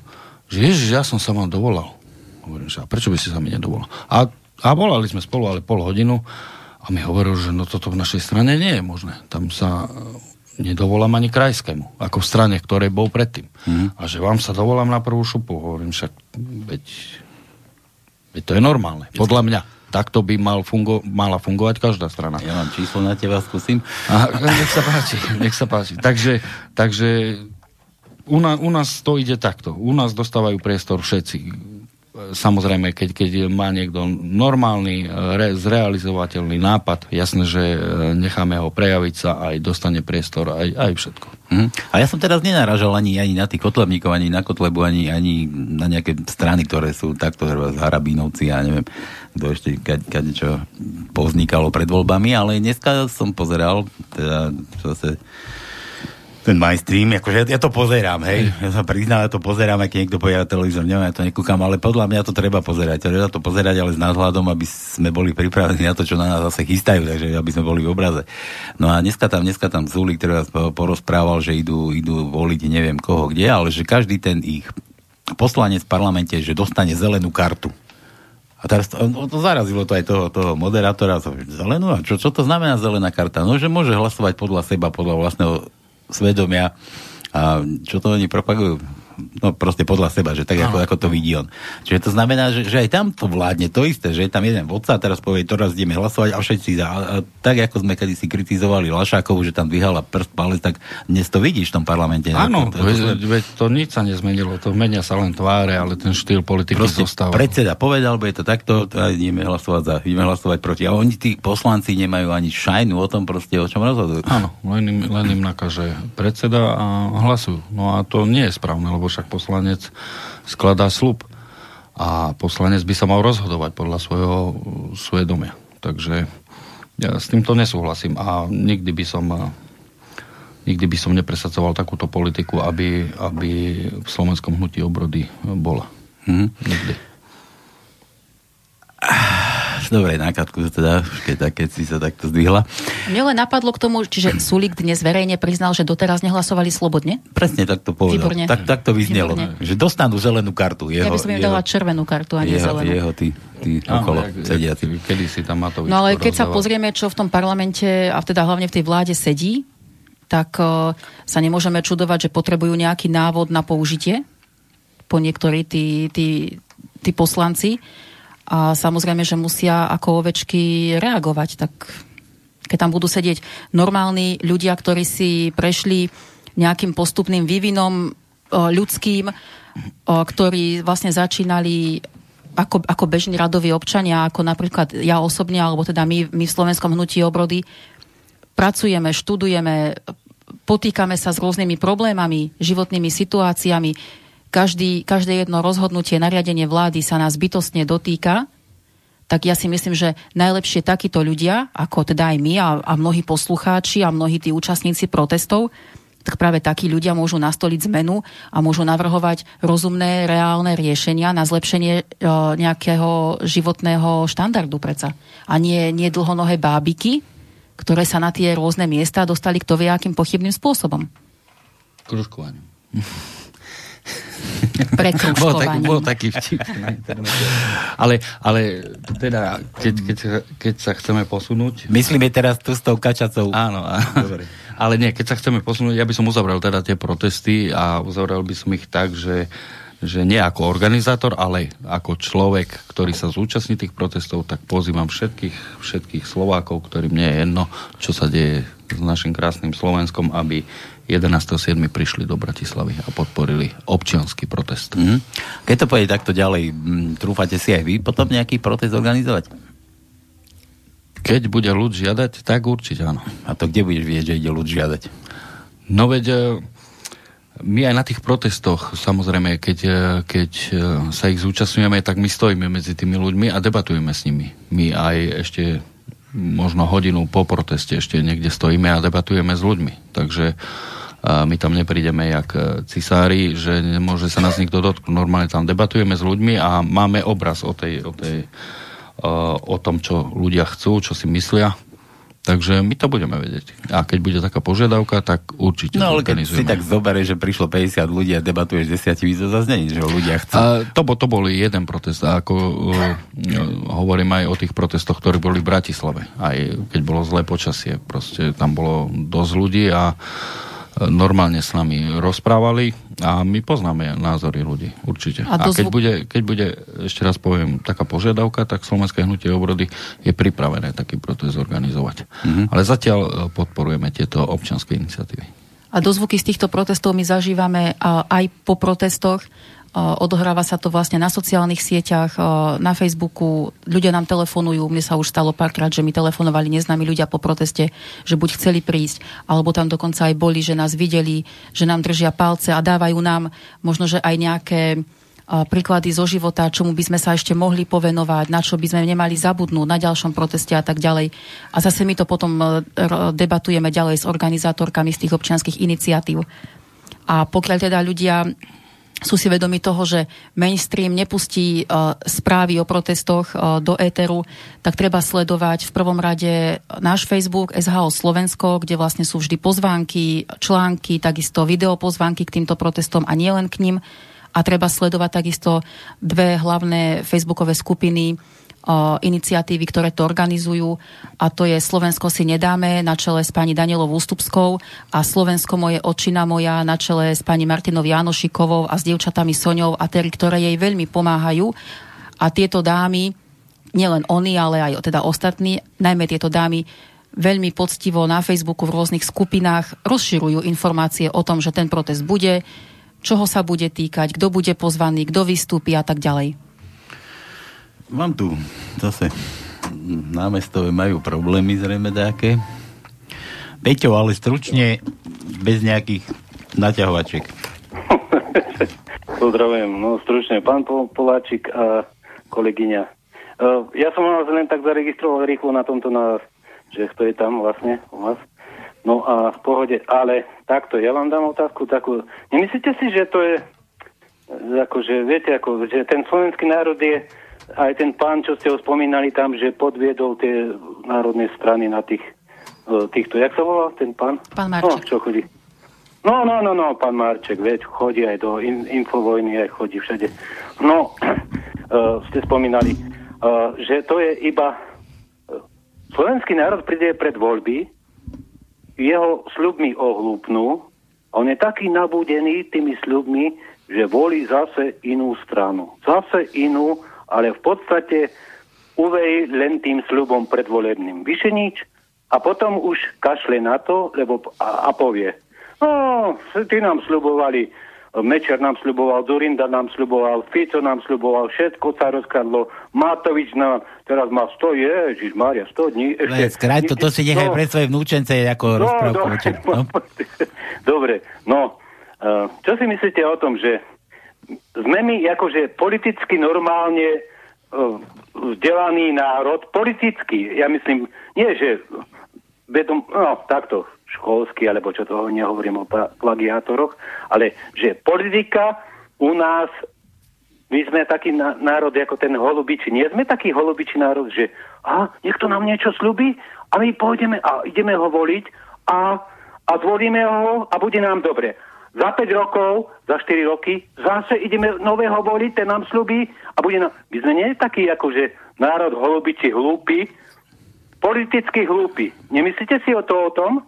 Že ježiš, ja som sa vám dovolal. Hovorím, že a prečo by si sa mi nedovolal? A volali sme spolu ale pol hodinu a mi hovoril, že no toto v našej strane nie je možné. Tam sa nedovolám ani krajskému, ako v strane, ktorej bol predtým. A že vám sa dovolám na prvú šupu. Hovorím však, veď to je normálne. Podľa mňa. Takto by mala fungovať každá strana. Ja mám číslo na teba, skúsim. Nech sa páči. Takže u nás to ide takto. U nás dostávajú priestor všetci. Samozrejme, keď má niekto normálny, zrealizovateľný nápad, jasné, že necháme ho prejaviť sa, aj dostane priestor, aj všetko. A ja som teraz nenaražal ani na tých Kotlebníkov, ani na Kotlebu, ani na nejaké strany, ktoré sú takto Harabinovci, ja neviem, kto ešte kadečo povznikalo pred voľbami, ale dneska som pozeral, teda zase ten mainstream, akože ja to pozerám, hej. Ja sa priznám, ja to pozerám, aj keď niekto povie na televízor, neviem, ja to nekúkam, ale podľa mňa to treba pozerať. Treba to pozerať, ale s nadhľadom, aby sme boli pripravení na to, čo na nás zase chystajú, takže aby sme boli v obraze. No a dneska tam Sulík, ktorý porozprával, že idú voliť neviem koho kde, ale že každý ten ich poslanec v parlamente, že dostane zelenú kartu. A teraz to zarazilo to aj toho moderátora. Zelenú? A čo to znamená zelená karta? No, že môže hlasovať podľa seba, podľa vlastného svedomia. A čo to oni propagujú? No, proste podľa seba, že tak, ako to vidí on. Čiže to znamená, že aj tam to vládne to isté, že je tam jeden vodca, teraz povie, teraz ideme hlasovať a všetci a tak, ako sme kedysi kritizovali Lašákovu, že tam dvihala prst, palec, tak dnes to vidíš v tom parlamente. Áno, veď to nič sa nezmenilo, to menia sa len tváre, ale ten štýl politiky zostáva. Predseda povedal, bude to takto, ideme hlasovať proti. A oni, tí poslanci, nemajú ani šajnu o tom proste, o čom rozhodujú. Áno, len im nakaže predseda a hlasujú. No a to nie je správne, lebo však poslanec skladá sľub a poslanec by sa mal rozhodovať podľa svojho svedomia. Takže ja s týmto nesúhlasím a nikdy by som nepresadzoval takúto politiku, aby v Slovenskom hnutí obrody bola. Nikdy. Dobre, na Katku teda, keď si sa takto zdvihla. Mne len napadlo k tomu, čiže Sulík dnes verejne priznal, že doteraz nehlasovali slobodne? Presne tak to povedal. Výborne. Tak to vyznelo. Výborne. Že dostanú zelenú kartu. Jeho, ja by som im dala červenú kartu a nie zelenú. Jeho ty okolo sediaci. Kedy si tam Matovič. No ale keď sa pozrieme, čo v tom parlamente a teda hlavne v tej vláde sedí, tak sa nemôžeme čudovať, že potrebujú nejaký návod na použitie po niektorí tí poslanci. A samozrejme, že musia ako ovečky reagovať, tak keď tam budú sedieť normálni ľudia, ktorí si prešli nejakým postupným vývinom ľudským, ktorí vlastne začínali ako bežní radoví občania, ako napríklad ja osobne, alebo teda my v Slovenskom hnutí obrody pracujeme, študujeme, potýkame sa s rôznymi problémami, životnými situáciami. Každé jedno rozhodnutie, nariadenie vlády sa nás bytostne dotýka, tak ja si myslím, že najlepšie takíto ľudia, ako teda aj my a mnohí poslucháči a mnohí tí účastníci protestov, tak práve takí ľudia môžu nastoliť zmenu a môžu navrhovať rozumné, reálne riešenia na zlepšenie nejakého životného štandardu predsa. A nie dlhonohé bábiky, ktoré sa na tie rôzne miesta dostali kto vie akým pochybným spôsobom. Kružkovaním. Bol taký vtip na internete. Ale teda, keď sa chceme posunúť... Myslíme teraz tu s tou kačacou. Áno, dobre. Ale nie, keď sa chceme posunúť, ja by som uzavrel teda tie protesty a uzavrel by som ich tak, že nie ako organizátor, ale ako človek, ktorý sa zúčastní tých protestov, tak pozývam všetkých Slovákov, ktorým nie je jedno, čo sa deje s našim krásnym Slovenskom, aby 11.7. prišli do Bratislavy a podporili občiansky protest. Keď to pôjde takto ďalej, trúfate si aj vy potom nejaký protest organizovať? Keď bude ľud žiadať, tak určite áno. A to kde budeš vedieť, že ide ľud žiadať? No veď my aj na tých protestoch, samozrejme, keď sa ich zúčastňujeme, tak my stojíme medzi tými ľuďmi a debatujeme s nimi. My aj ešte možno hodinu po proteste ešte niekde stojíme a debatujeme s ľuďmi. Takže my tam neprídeme jak cisári, že nemôže sa nás nikto dotknúť. Normálne tam debatujeme s ľuďmi a máme obraz o tom, čo ľudia chcú, čo si myslia. Takže my to budeme vedieť. A keď bude taká požiadavka, tak určite to organizujeme. No ale keď si tak zoberieš, že prišlo 50 ľudí a debatuješ s 10, to zase není, že ľudia chcú. To bol jeden protest. A ako hovorím aj o tých protestoch, ktorí boli v Bratislave. Aj keď bolo zlé počasie. Proste tam bolo dosť ľudí a normálne s nami rozprávali a my poznáme názory ľudí. Určite. A keď bude, ešte raz poviem, taká požiadavka, tak Slovenské hnutie obrody je pripravené taký protest organizovať. Ale zatiaľ podporujeme tieto občianske iniciatívy. A dozvuky z týchto protestov my zažívame aj po protestoch. Odohráva sa to vlastne na sociálnych sieťach, na Facebooku, ľudia nám telefonujú, mne sa už stalo párkrát, že mi telefonovali neznámi ľudia po proteste, že buď chceli prísť, alebo tam dokonca aj boli, že nás videli, že nám držia palce a dávajú nám možno, že aj nejaké príklady zo života, čomu by sme sa ešte mohli povenovať, na čo by sme nemali zabudnúť na ďalšom proteste a tak ďalej. A zase my to potom debatujeme ďalej s organizátorkami z tých občianskych iniciatív. A pokiaľ teda ľudia sú si vedomi toho, že mainstream nepustí správy o protestoch do éteru, tak treba sledovať v prvom rade náš Facebook SHO Slovensko, kde vlastne sú vždy pozvánky, články, takisto videopozvánky k týmto protestom a nielen k nim. A treba sledovať takisto dve hlavné facebookové skupiny iniciatívy, ktoré to organizujú, a to je Slovensko si nedáme na čele s pani Danielou Ústupskou a Slovensko moje, otčina moja na čele s pani Martinou Janošíkovou a s dievčatami Soňou a Terry, ktoré jej veľmi pomáhajú. A tieto dámy, nielen oni, ale aj teda ostatní, najmä tieto dámy veľmi poctivo na Facebooku v rôznych skupinách rozširujú informácie o tom, že ten protest bude, čoho sa bude týkať, kto bude pozvaný, kto vystúpi a tak ďalej. Mám tu zase námestové majú problémy zrejme dáke. Peťo, ale stručne, bez nejakých naťahovačiek. Pozdravujem. No stručne, pán Poláčik a kolegyňa. Ja som vás len tak zaregistroval rýchlo na tomto, že kto je tam vlastne u vás. No a v pohode, ale takto, ja vám dám otázku takú. Nemyslíte si, že to je akože, viete, ako, že ten slovenský národ je, aj ten pán, čo ste ho spomínali tam, že podviedol tie národné strany na tých, týchto, jak sa volal ten pán? Pán Marček. No, čo chodí? No, pán Marček, veď, chodí aj do Infovojny, aj chodí všade. No, ste spomínali, že to je iba slovenský národ príde pred voľby, jeho sľubmi ohlúpnú, on je taký nabúdený tými sľubmi, že volí zase inú stranu. Zase inú, ale v podstate uvejí len tým sľubom predvolebným. Vyše nič. A potom už kašle na to, lebo a povie, no, ty nám sľubovali, Mečer nám sľuboval, Durinda nám sľuboval, Fico nám sľuboval, všetko sa rozkradlo, Matovič nám, teraz má 100, ježišmária, 100 dní. Ešte, skrát, to si nechaj pre svoje vnúčence ako rozprávku. No. Dobre, no, čo si myslíte o tom, že sme my akože politicky normálne vzdelaný národ, politicky, ja myslím, nie, že vedom, no, takto, školský, alebo čo toho nehovorím o plagiátoroch, ale že politika u nás, my sme taký národ ako ten holubičí. Nie sme taký holubičí národ, že niekto nám niečo sľubí a my pôjdeme a ideme ho voliť a zvolíme ho a bude nám dobre. Za 5 rokov, za 4 roky zase ideme nového voliť, ten nám sľubí a bude nám... My sme nie taký akože národ holubičí hlúpy, politicky hlúpy. Nemyslíte si o tom?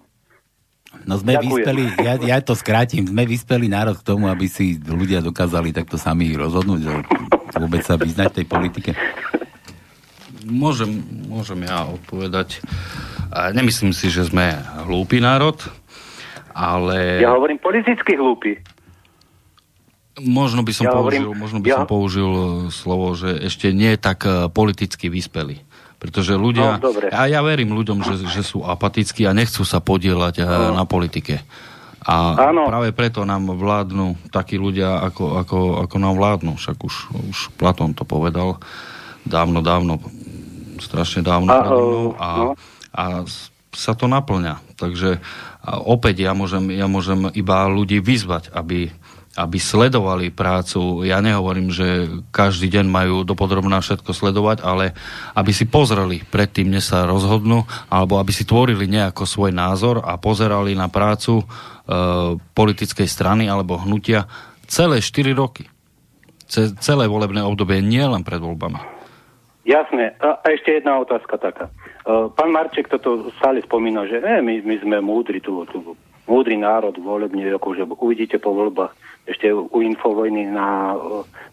No sme vyspeli, ja to skrátim, sme vyspeli národ k tomu, aby si ľudia dokázali takto sami rozhodnúť, že vôbec sa vyznať v tej politike. Môžem ja odpovedať. Nemyslím si, že sme hlúpy národ, ale... Ja hovorím politicky hlúpy. Možno by som použil slovo, že ešte nie tak politicky vyspeli. Pretože ľudia, a ja verím ľuďom, že sú apatickí a nechcú sa podieľať na politike. A práve preto nám vládnu takí ľudia, ako nám vládnu. Však už Platón to povedal dávno, strašne dávno. A sa to naplňa. Takže opäť ja môžem iba ľudí vyzvať, aby sledovali prácu. Ja nehovorím, že každý deň majú dopodrobná všetko sledovať, ale aby si pozreli predtým, než sa rozhodnú, alebo aby si tvorili nejako svoj názor a pozerali na prácu politickej strany alebo hnutia celé 4 roky. Celé volebné obdobie, nielen pred voľbami. Jasné. A ešte jedna otázka taká. Pán Marček toto stále spomínal, že my sme múdri tu. Múdry národ volebne, akože uvidíte po voľbách, ešte u Infovojny na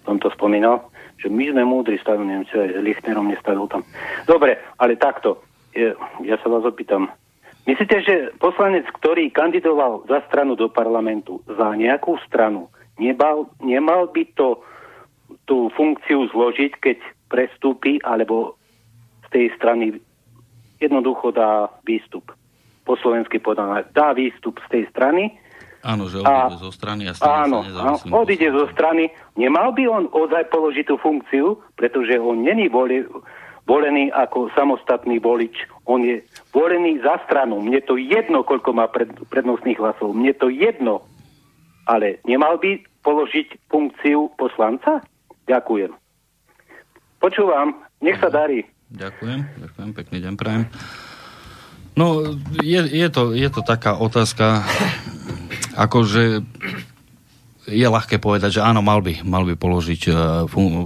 tomto spomínal, že my sme múdri, stavili, neviem, čo aj Lichnerom nestavil tam. Dobre, ale takto, ja sa vás opýtam. Myslíte, že poslanec, ktorý kandidoval za stranu do parlamentu, za nejakú stranu, nemal by to tú funkciu zložiť, keď prestúpi, alebo z tej strany jednoducho dá výstup? Po slovensky podaná, dá výstup z tej strany. Áno, že odíde zo strany a stane sa nezávislým. Áno, odíde zo strany Nemal by on ozaj položiť tú funkciu, pretože on není volený ako samostatný volič. On je volený za stranu. Mne to jedno, koľko má prednostných hlasov. Mne to jedno. Ale nemal by položiť funkciu poslanca? Ďakujem. Počúvam. Nech sa darí. Ďakujem. Pekný deň prajem. No, je to taká otázka, akože je ľahké povedať, že áno, mal by položiť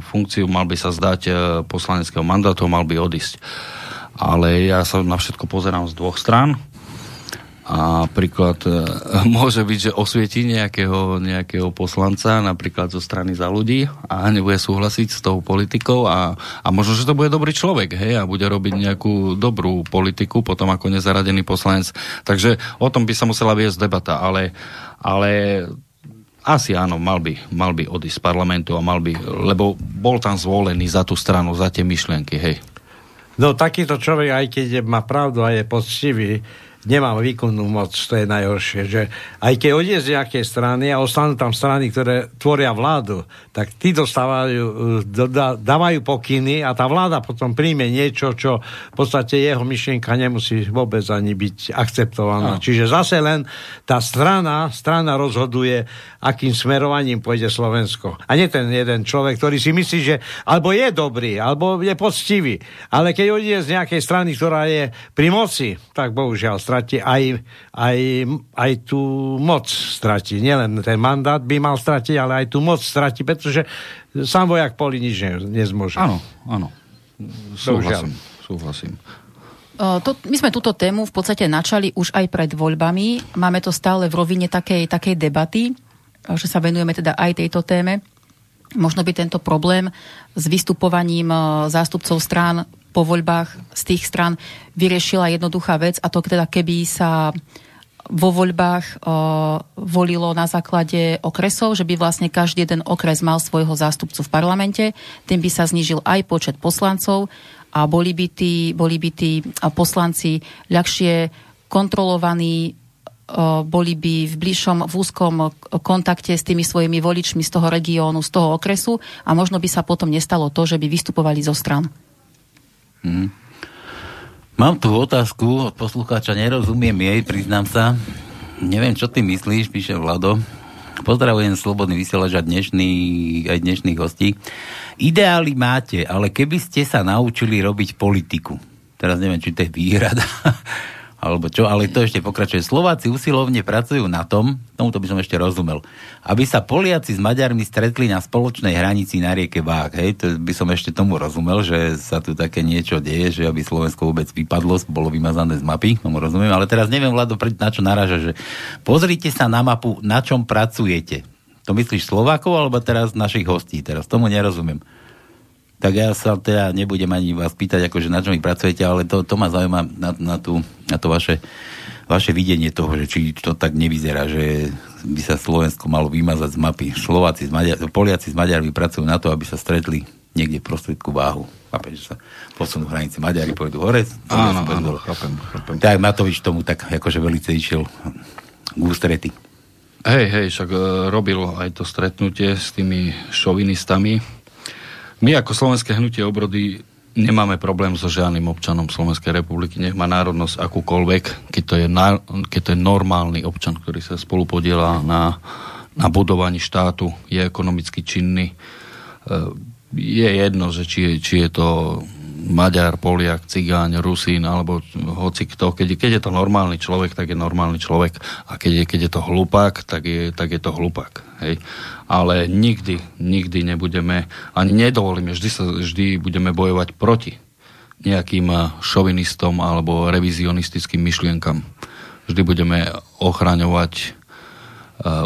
funkciu, mal by sa zdať poslaneckého mandátu, mal by odísť. Ale ja sa na všetko pozerám z dvoch strán. A príklad, môže byť, že osvietí nejakého poslanca, napríklad zo strany Za ľudí, a nebude súhlasiť s tou politikou a možno, že to bude dobrý človek, hej, a bude robiť nejakú dobrú politiku potom ako nezaradený poslanec. Takže o tom by sa musela viesť debata, ale asi áno, mal by odísť z parlamentu a lebo bol tam zvolený za tú stranu, za tie myšlienky, hej. No takýto človek, aj keď má pravdu a je poctivý, nemám výkonnú moc, to je najhoršie, že aj keď odíde z nejakej strany a ostanú tam strany, ktoré tvoria vládu, tak tí dávajú pokyny a tá vláda potom príjme niečo, čo v podstate jeho myšlienka nemusí vôbec ani byť akceptovaná. No. Čiže zase len tá strana rozhoduje, akým smerovaním pôjde Slovensko. A nie ten jeden človek, ktorý si myslí, že alebo je dobrý, alebo je poctivý, ale keď odíde z nejakej strany, ktorá je pri moci, tak bohužiaľ stratí aj tú moc stratí. Nielen ten mandát by mal stratiť, ale aj tú moc stratí, pretože sám vojak poli nič nezmôže. Áno. Súhlasím. My sme túto tému v podstate načali už aj pred voľbami. Máme to stále v rovine takej debaty, že sa venujeme teda aj tejto téme. Možno by tento problém s vystupovaním zástupcov strán po voľbách z tých strán vyriešila jednoduchá vec, a to teda keby sa vo voľbách volilo na základe okresov, že by vlastne každý jeden okres mal svojho zástupcu v parlamente, tým by sa znížil aj počet poslancov a boli by tí poslanci ľahšie kontrolovaní, boli by v úzkom kontakte s tými svojimi voličmi z toho regiónu, z toho okresu, a možno by sa potom nestalo to, že by vystupovali zo strán. Mám tu otázku od poslucháča, nerozumiem jej, priznám sa. Neviem, čo ty myslíš, píše Vlado. Pozdravujem Slobodný vysielač a dnešných hostí. Ideály máte, ale keby ste sa naučili robiť politiku. Teraz neviem, či to je výhrada alebo čo, ale to ešte pokračuje. Slováci usilovne pracujú na tom, tomuto by som ešte rozumel, aby sa Poliaci s Maďarmi stretli na spoločnej hranici na rieke Váh. Hej, to by som ešte tomu rozumel, že sa tu také niečo deje, že aby Slovensko vôbec vypadlo, bolo vymazané z mapy, tomu rozumiem, ale teraz neviem, Vlado, na čo naráža, že pozrite sa na mapu, na čom pracujete. To myslíš Slovákov, alebo teraz našich hostí? Teraz tomu nerozumiem. Tak ja sa teda nebudem ani vás pýtať, akože na čo vy pracujete, ale to ma zaujíma na to vaše videnie toho, že či to tak nevyzerá, že by sa Slovensko malo vymazať z mapy. Poliaci s Maďarmi pracujú na to, aby sa stretli niekde v prostriedku Váhu. Chápem, že sa posunú hranice, Maďari pôjdu hore. Áno, chápem. Tak Matovič tomu tak akože veľce išiel k ústrety. Hej, však robil aj to stretnutie s tými šovinistami. My ako Slovenské hnutie obrody nemáme problém so žiadnym občanom Slovenskej republiky, nech má národnosť akúkoľvek, keď to je normálny občan, ktorý sa spolupodieľa na budovaní štátu, je ekonomicky činný. Je jedno, že či je to Maďar, Poliak, Cigáň, Rusín alebo hoci kto. Keď je to normálny človek, tak je normálny človek, a keď je to hlupák, tak je to hlupák. Hej. Ale nikdy nebudeme, ani nedovolíme, vždy budeme bojovať proti nejakým šovinistom alebo revizionistickým myšlienkam. Vždy budeme ochraňovať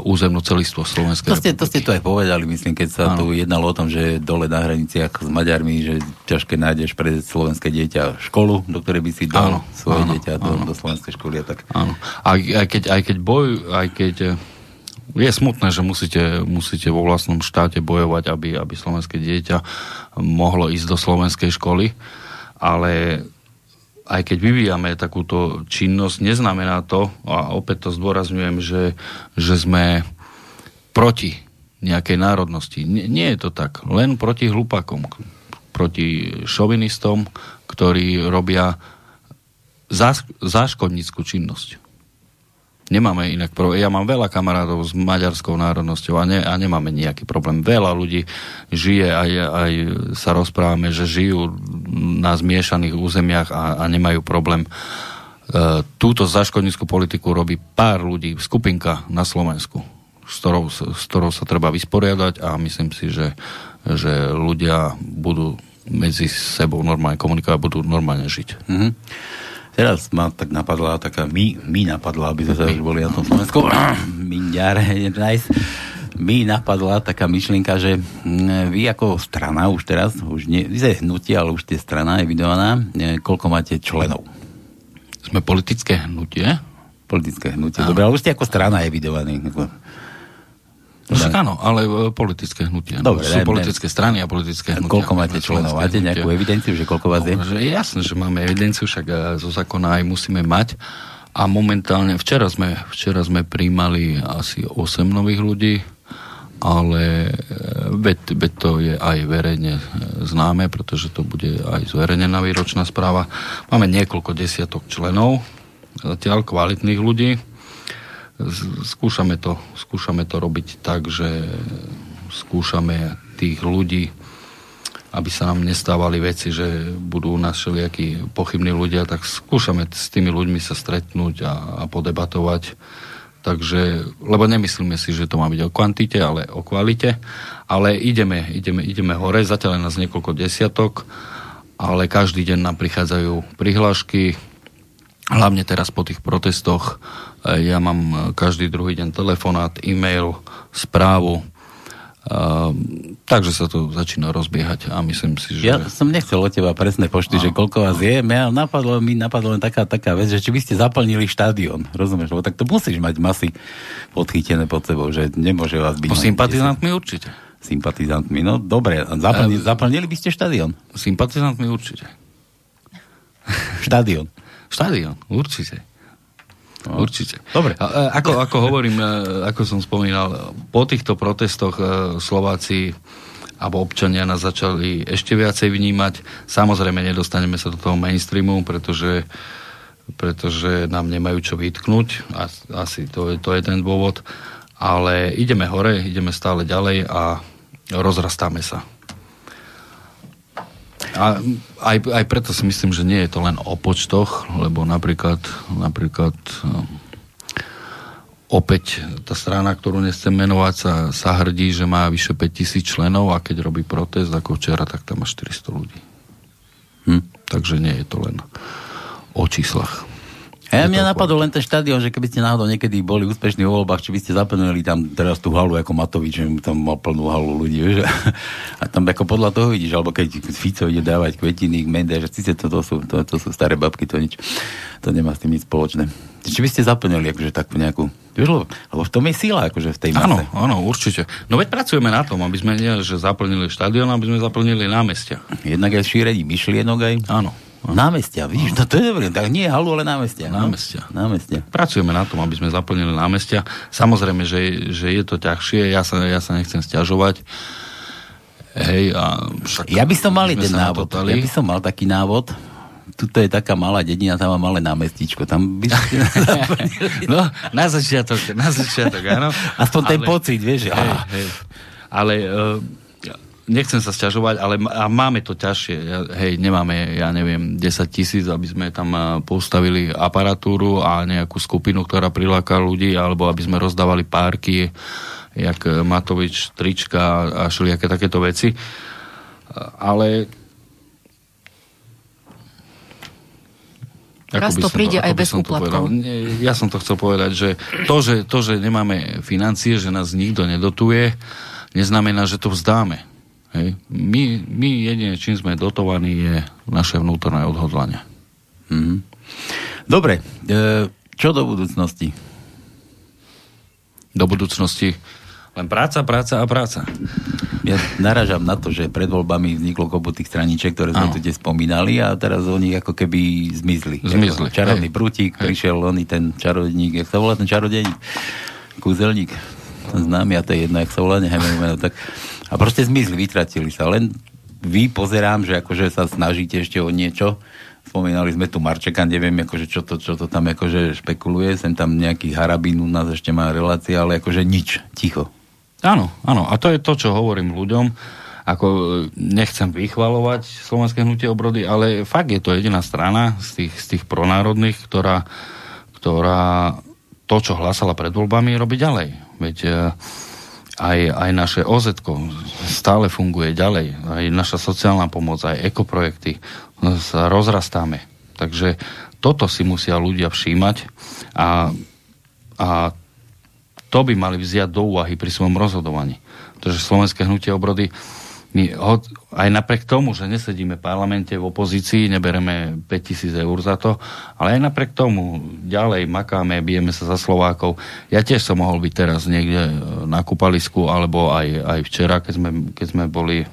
územnú celistvo Slovenskej republiky. To ste to aj povedali, myslím, keď sa tu jednalo o tom, že dole na hraniciach s Maďarmi, že ťažké nájdeš pre slovenské dieťa školu, do ktorej by si dal svoje dieťa do slovenskej školy. Áno. Aj keď je smutné, že musíte vo vlastnom štáte bojovať, aby slovenské dieťa mohlo ísť do slovenskej školy, ale aj keď vyvíjame takúto činnosť, neznamená to, a opäť to zdôrazňujem, že sme proti nejakej národnosti. Nie je to tak. Len proti hlupákom, proti šovinistom, ktorí robia záškodnícku činnosť. Nemáme inak problém. Ja mám veľa kamarátov s maďarskou národnosťou a nemáme nejaký problém. Veľa ľudí žije, aj sa rozprávame, že žijú na zmiešaných územiach a nemajú problém. Túto zaškodnickú politiku robí pár ľudí, skupinka na Slovensku, s ktorou sa treba vysporiadať a myslím si, že ľudia budú medzi sebou normálne komunikovať a budú normálne žiť. Mhm. Teraz ma tak napadla taká, mi napadla, aby sme sa už boli na tom Slovensku, mi napadla taká myšlienka, že vy ako strana už teraz, už nie, vy ste hnutie, ale už ste strana evidovaná, koľko máte členov? Sme politické hnutie? Politické hnutie, dobre, ale už ste ako strana evidovaní. Však áno, ale politické hnutie. Dobre, sú politické strany a politické hnutia. Koľko máte členov? Máte nejakú evidenciu, že koľko vás je? Jasné, že máme evidenciu, však zo zákona aj musíme mať. A momentálne, včera sme prijímali asi 8 nových ľudí, ale veď to je aj verejne známe, pretože to bude aj zverejnená výročná správa. Máme niekoľko desiatok členov, zatiaľ kvalitných ľudí. Skúšame to robiť tak, že skúšame tých ľudí, aby sa nám nestávali veci, že budú u nás všelijakí pochybní ľudia, tak skúšame s tými ľuďmi sa stretnúť a podebatovať. Takže, lebo nemyslíme si, že to má byť o kvantite, ale o kvalite. Ale ideme hore, zatiaľ je nás niekoľko desiatok, ale každý deň nám prichádzajú prihlášky, hlavne teraz po tých protestoch. Ja mám každý druhý deň telefonát, e-mail, správu. Takže sa to začína rozbiehať a myslím si, že... Ja som nechcel od teba presné počty, že koľko vás je. Mňa napadlo len taká vec, že či by ste zaplnili štadión, rozumieš? Lebo tak to musíš mať masy podchytené pod sebou, že nemôže vás byť... Sympatizantmi určite. Sympatizantmi, no dobre. Zaplnili by ste štadión? Sympatizantmi určite. Štadión? Štadión, určite. Určite. Dobre. Ako hovorím, ako som spomínal, po týchto protestoch Slováci alebo občania nás začali ešte viacej vnímať. Samozrejme, nedostaneme sa do toho mainstreamu, pretože nám nemajú čo vytknúť. Asi to je ten dôvod. Ale ideme hore, ideme stále ďalej a rozrastáme sa. A aj preto si myslím, že nie je to len o počtoch, lebo napríklad opäť tá strana, ktorú nechcem menovať, sa hrdí, že má vyše 5000 členov a keď robí protest ako včera, tak tam má 400 ľudí. Takže nie je to len o číslach. Mňa napadlo len ten štadión, že keby ste náhodou niekedy boli úspešní vo voľbách, či by ste zaplnili tam teraz tú halu ako Matovič, že tam mal plnú halu ľudí, že? A tam ako podľa toho vidíš, alebo keď Fico ide dávať kvetiny, kmende, že síce to sú staré babky, to nič, to nemá s tým nič spoločné. Či by ste zaplnili akože takú nejakú, alebo v tom je síla akože v tej mase. Áno, určite. No veď pracujeme na tom, aby sme nie, že zaplnili štadión, aby sme zaplnili námestia. Jednak aj šírení myšlienok aj. Áno. Námestia, vidíš, to je dobré, tak nie halu, ale námestia. Námestia. Pracujeme na tom, aby sme zaplnili námestia. Samozrejme, že je to ťažšie, ja sa nechcem sťažovať. Hej, a však... Ja by som mal taký návod. Tuto je taká malá dedina, tam má malé námestíčko. Tam by ste zaplnili. No, na začiatok, áno. Aspoň ten pocit, vieš. Hej. Ale... nechcem sa sťažovať, ale máme to ťažšie. Hej, nemáme, 10 000, aby sme tam postavili aparatúru a nejakú skupinu, ktorá priláka ľudí, alebo aby sme rozdávali párky, jak Matovič, trička a všelijaké takéto veci. Ale... Raz to príde aj bez úplatkov. Ja som to chcel povedať, že to, že nemáme financie, že nás nikto nedotuje, neznamená, že to vzdáme. Hej. My jedine, čím sme dotovaní, je naše vnútorné odhodlanie. Dobre, čo do budúcnosti? Do budúcnosti len práca. Ja narážam na to, že pred voľbami vzniklo kopu tých straníček, ktoré sme tu tiež spomínali a teraz oni ako keby zmizli. Čarovný prútik, prišiel oný ten čarodník, jak sa volá ten čarodejník? Kúzelník. tam známy a to je jedno, jak sa volá, tak a proste zmizli, vytratili sa. Len vy pozerám, že akože sa snažíte ešte o niečo. Spomínali sme tu Marčeka, neviem, akože čo to tam akože špekuluje. Sem tam nejaký Harabín u nás ešte má relácie, ale akože nič, ticho. Áno, áno. A to je to, čo hovorím ľuďom. Ako nechcem vychvalovať Slovenské hnutie obrody, ale fakt je to jediná strana z tých pronárodných, ktorá to, čo hlásala pred voľbami, robí ďalej. Veď aj naše OZ-ko stále funguje ďalej. Aj naša sociálna pomoc, aj ekoprojekty sa rozrastáme. Takže toto si musia ľudia všímať a to by mali vziať do úvahy pri svojom rozhodovaní. Pretože Slovenské hnutie obrody my aj napriek tomu, že nesedíme v parlamente, v opozícii, nebereme 5 000 eur za to, ale aj napriek tomu ďalej makáme, bijeme sa za Slovákov. Ja tiež som mohol byť teraz niekde na kúpalisku, alebo aj včera, keď sme boli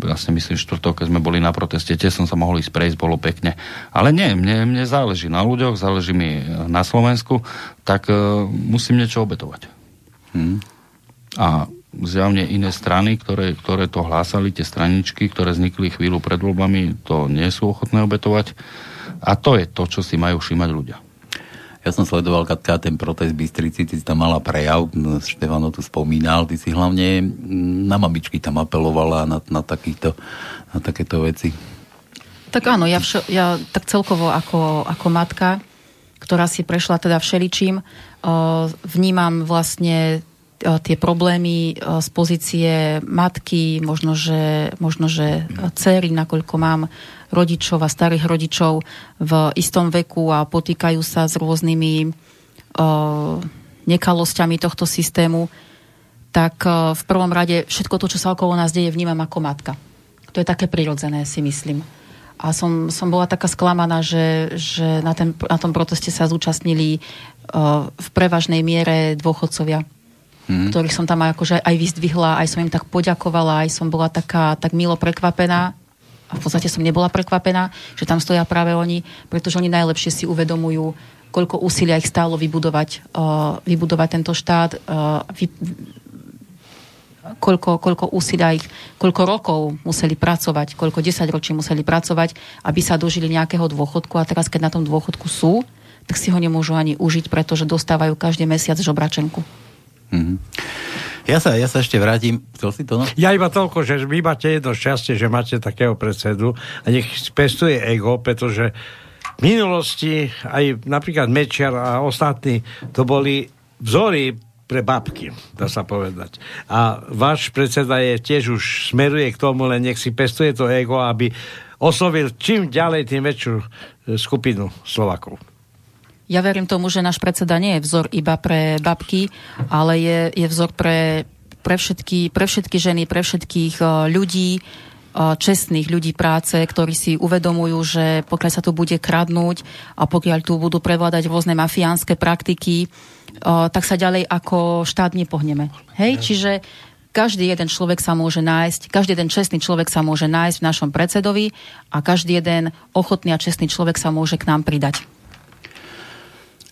vlastne myslím štvrtok, keď sme boli na proteste, tiež som sa mohol ísť prejsť, bolo pekne. Ale nie, mne záleží na ľuďoch, záleží mi na Slovensku, tak musím niečo obetovať. A zjavne iné strany, ktoré to hlásali, tie straničky, ktoré vznikli chvíľu pred voľbami, to nie sú ochotné obetovať. A to je to, čo si majú všímať ľudia. Ja som sledoval, Katka, ten protest v Bystrici, ty si tam mala prejav, Štefano tu spomínal, ty si hlavne na mamičky tam apelovala na takéto veci. Tak áno, ja tak celkovo ako matka, ktorá si prešla teda všeličím, vnímam vlastne tie problémy z pozície matky, možno, že dcery, nakoľko mám rodičov a starých rodičov v istom veku a potýkajú sa s rôznymi nekalosťami tohto systému, tak v prvom rade všetko to, čo sa okolo nás deje, vnímam ako matka. To je také prirodzené, si myslím. A som bola taká sklamaná, že na tom proteste sa zúčastnili v prevažnej miere dôchodcovia, ktorých som tam akože aj vyzdvihla, aj som im tak poďakovala, aj som bola tak milo prekvapená. A v podstate som nebola prekvapená, že tam stoja práve oni, pretože oni najlepšie si uvedomujú, koľko úsilia ich stálo vybudovať tento štát, koľko úsilia ich, koľko rokov museli pracovať, koľko 10 ročí museli pracovať, aby sa dožili nejakého dôchodku. A teraz, keď na tom dôchodku sú, tak si ho nemôžu ani užiť, pretože dostávajú každý mesiac žobračenku. Mm-hmm. Ja sa ešte vrátim. Chcel si to? No? Ja iba toľko, že vy máte jedno šťastie, že máte takého predsedu a nech pestuje ego, pretože v minulosti aj napríklad Mečiar a ostatní to boli vzory pre babky, dá sa povedať. A váš predseda je tiež už smeruje k tomu, len nech si pestuje to ego, aby oslovil čím ďalej tým väčšiu skupinu Slovákov. Ja verím tomu, že náš predseda nie je vzor iba pre babky, ale je vzor pre všetky ženy, pre všetkých ľudí, čestných ľudí práce, ktorí si uvedomujú, že pokiaľ sa tu bude kradnúť a pokiaľ tu budú prevládať rôzne mafiánske praktiky, tak sa ďalej ako štát nepohneme. Hej? Čiže každý jeden človek sa môže nájsť, každý jeden čestný človek sa môže nájsť v našom predsedovi a každý jeden ochotný a čestný človek sa môže k nám pridať.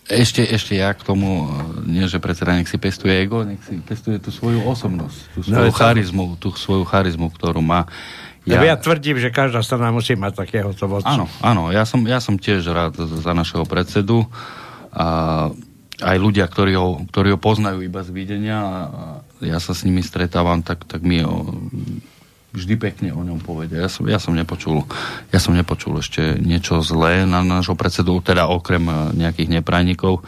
Ešte ja k tomu, nie že predseda, nech si pestuje ego, nech si pestuje tú svoju osobnosť, tú svoju charizmu, ktorú má. Ja tvrdím, že každá strana musí mať takéhoto vodcu. Áno, ja som tiež rád za našeho predsedu. A aj ľudia, ktorí ho poznajú iba z videnia, ja sa s nimi stretávam, tak mi vždy pekne o ňom povedia. Ja som nepočul ešte niečo zlé na nášho predsedu, teda okrem nejakých neprajníkov.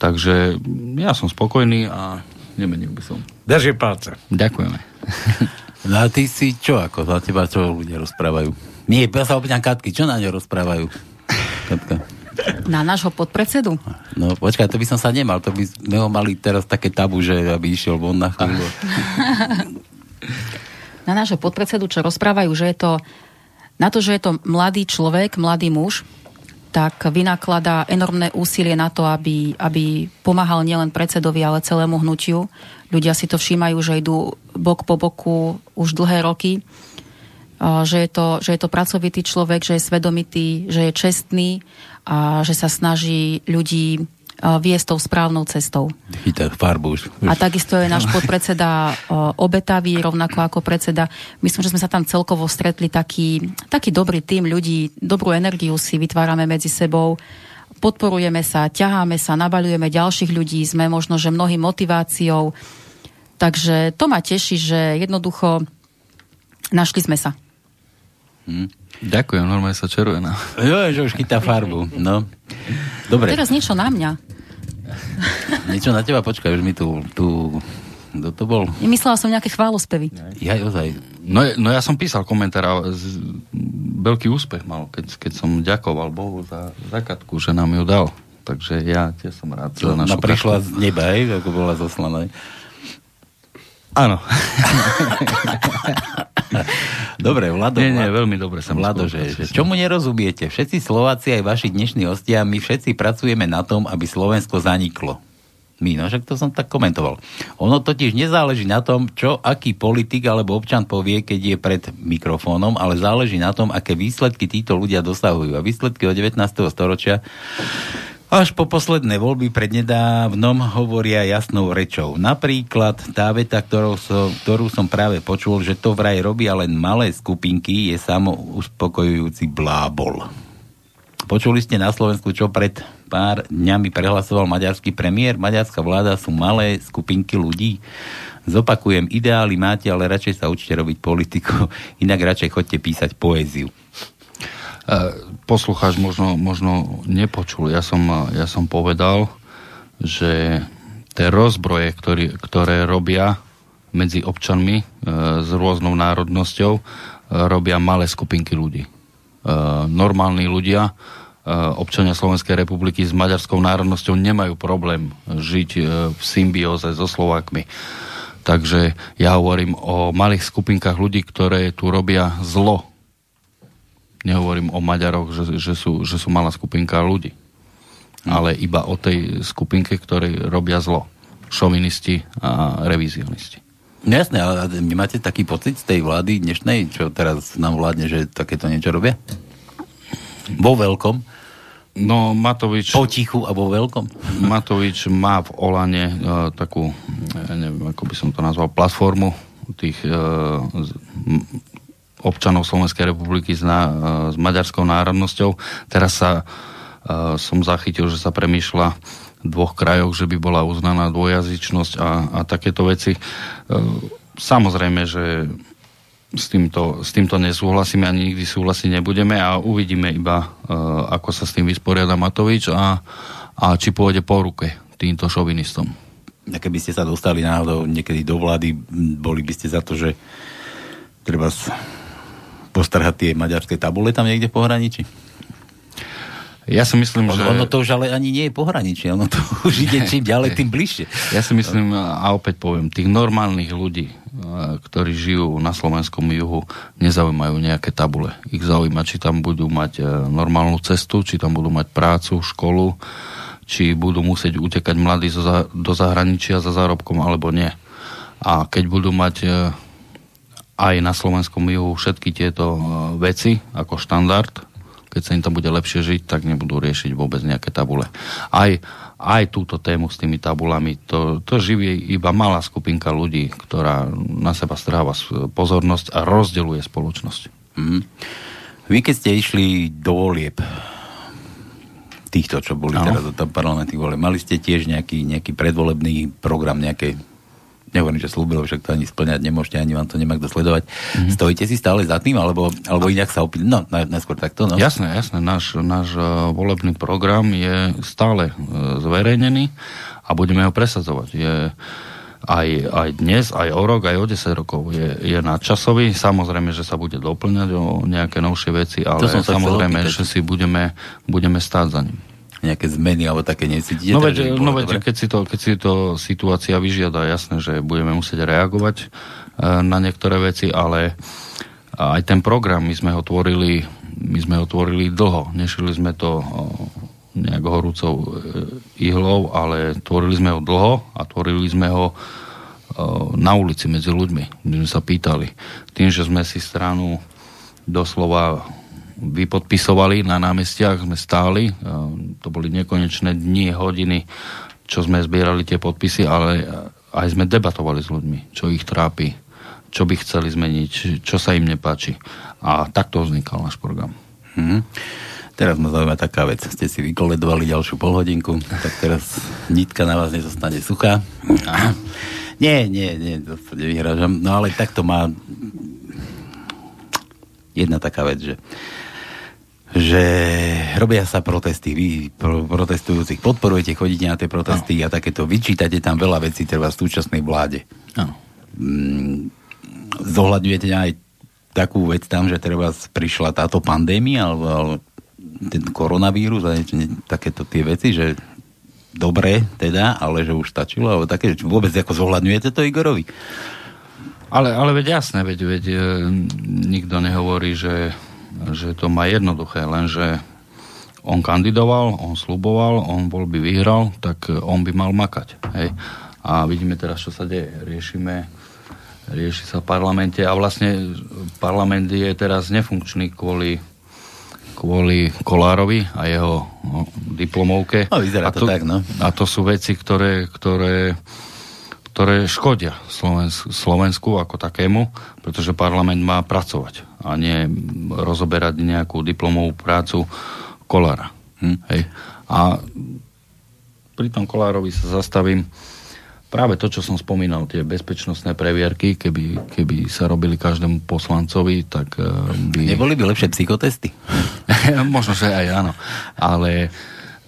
Takže ja som spokojný a nemenil by som. Držím palce. Ďakujeme. No a ty si čo ako? Za teba čo ľudia rozprávajú? Nie, ja sa opýtam Katky, čo na ňo rozprávajú? Katka. Na nášho podpredsedu? No počkaj, to by som sa nemal, to by sme ho mali teraz také tabu, že aby išiel von na chvíľu. Na nášho podpredsedu, čo rozprávajú, že je to, na to, že je to mladý človek, mladý muž, tak vynakladá enormné úsilie na to, aby pomáhal nielen predsedovi, ale celému hnutiu. Ľudia si to všímajú, že idú bok po boku už dlhé roky, že je to pracovitý človek, že je svedomitý, že je čestný a že sa snaží ľudí viesť tou správnou cestou. A takisto je náš podpredseda Obetavý, rovnako ako predseda. Myslím, že sme sa tam celkovo stretli taký dobrý tím ľudí, dobrú energiu si vytvárame medzi sebou, podporujeme sa, ťaháme sa, nabaľujeme ďalších ľudí, sme možno, že mnohým motiváciou. Takže to ma teší, že jednoducho našli sme sa. Ďakujem, normálne sa čeruje. No. Jo, že už chytá farbu. No. Dobre. Teraz niečo na mňa. Niečo na teba, počkaj, už mi tu... Kto to bol? Myslela som nejaké chválospevy. Ja ozaj. No ja som písal komentár a veľký úspech mal, keď som ďakoval Bohu za Katku, že nám ju dal. Takže ja tiež som rád za našu Katku. Prišla z neba, ako bola zaslaná. Áno. Dobre, Vlado. Nie, veľmi dobre som. Vlado, že čomu nerozumiete? Všetci Slováci, aj vaši dnešní hostia, my všetci pracujeme na tom, aby Slovensko zaniklo. No, však to som tak komentoval. Ono totiž nezáleží na tom, čo aký politik alebo občan povie, keď je pred mikrofónom, ale záleží na tom, aké výsledky títo ľudia dosahujú. A výsledky od 19. storočia až po posledné voľby prednedávnom hovoria jasnou rečou. Napríklad tá veta, ktorú som práve počul, že to vraj robia len malé skupinky, je samouspokojujúci blábol. Počuli ste na Slovensku, čo pred pár dňami prehlasoval maďarský premiér? Maďarská vláda sú malé skupinky ľudí. Zopakujem, ideály máte, ale radšej sa učte robiť politiku, inak radšej chodte písať poéziu. Poslucháč možno nepočul. Ja som povedal, že tie rozbroje, ktoré robia medzi občanmi s rôznou národnosťou, robia malé skupinky ľudí. Normálni ľudia, občania Slovenskej republiky s maďarskou národnosťou nemajú problém žiť v symbióze so Slovákmi. Takže ja hovorím o malých skupinkách ľudí, ktoré tu robia zlo. Nehovorím o Maďaroch, že sú malá skupinka ľudí. Ale iba o tej skupinke, ktorí robia zlo. Šovinisti a revizionisti. No jasné, ale nemáte taký pocit z tej vlády dnešnej, čo teraz nám vládne, že takéto niečo robia? Vo veľkom? No, Matovič... Potichu a vo veľkom? Matovič má v Olane takú, neviem, ako by som to nazval, platformu tých... občanov Slovenskej republiky s maďarskou národnosťou. Teraz som zachytil, že sa premýšľa v dvoch krajoch, že by bola uznaná dvojazyčnosť a takéto veci. Samozrejme, že s týmto nesúhlasíme a nikdy súhlasiť nebudeme a uvidíme iba, ako sa s tým vysporiada Matovič a či pôjde po ruke týmto šovinistom. A keby ste sa dostali náhodou niekedy do vlády, boli by ste za to, že treba postrhať tie maďarské tabule tam niekde v pohraničí? Ja si myslím, že... Ono to už ale ani nie je pohraničí, ono to už ide čím ďalej, tým bližšie. Ja si myslím, a opäť poviem, tých normálnych ľudí, ktorí žijú na slovenskom juhu, nezaujímajú nejaké tabule. Ich zaujíma, či tam budú mať normálnu cestu, či tam budú mať prácu, školu, či budú musieť utekať mladí do zahraničia za zárobkom, alebo nie. A keď budú mať... aj na slovenskom juhu všetky tieto veci ako štandard, keď sa im tam bude lepšie žiť, tak nebudú riešiť vôbec nejaké tabule. Aj túto tému s tými tabulami, to živí iba malá skupinka ľudí, ktorá na seba stráva pozornosť a rozdeľuje spoločnosť. Vy keď ste išli do volieb, týchto, čo boli teraz do parlamentných volieb, mali ste tiež nejaký predvolebný program, nejaké... Nehovorím, že slúbilo, však to ani splňať nemôžete, ani vám to nemá kto sledovať. Stojíte si stále za tým, alebo inak sa opýtam? No, najskôr takto. No. Jasné. Náš volebný program je stále zverejnený a budeme ho presadzovať. Je aj dnes, aj o rok, aj o 10 rokov je nadčasový. Samozrejme, že sa bude doplňať o nejaké novšie veci, ale samozrejme, že si budeme stáť za ním. Nejaké zmeny, alebo také necítite? No veď, keď si to situácia vyžiada, jasné, že budeme musieť reagovať na niektoré veci, ale aj ten program, my sme ho tvorili dlho. Nešili sme to nejak horúcou ihlou, ale tvorili sme ho dlho a tvorili sme ho na ulici medzi ľuďmi, kde sme sa pýtali. Tým, že sme si stranu doslova vypodpisovali na námestiach, sme stáli, to boli nekonečné dni, hodiny, čo sme zbierali tie podpisy, ale aj sme debatovali s ľuďmi, čo ich trápi, čo by chceli zmeniť, čo sa im nepáči. A takto vznikal náš program. Mhm. Teraz ma zaujíma taká vec. Ste si vykoledovali ďalšiu polhodinku, tak teraz nitka na vás nezostane suchá. Nie, to sa nevyhrážam. No ale takto má jedna taká vec, že robia sa protesty, vy protestujúcich podporujete, chodíte na tie protesty a takéto, vyčítate tam veľa vecí treba v súčasnej vláde. Zohľadňujete aj takú vec tam, že treba prišla táto pandémia alebo ten koronavírus a takéto tie veci, že dobre teda, ale že už stačilo alebo také, že vôbec ako zohľadňujete to Igorovi? Ale veď jasné, veď nikto nehovorí, že to má jednoduché, lenže on kandidoval, on sľuboval, on voľby vyhral, tak on by mal makať. Hej? A vidíme teraz, čo sa deje. Rieši sa v parlamente a vlastne parlament je teraz nefunkčný kvôli Kollárovi a jeho diplomovke. No, vyzerá to tak, no. A to sú veci, ktoré škodia Slovensku ako takému, pretože parlament má pracovať a nie rozoberať nejakú diplomovú prácu Kollára. Hej. A pri tom Kollárovi sa zastavím. Práve to, čo som spomínal, tie bezpečnostné previerky, keby sa robili každému poslancovi, tak by... Neboli by lepšie psychotesty? Možno, že aj áno. Ale...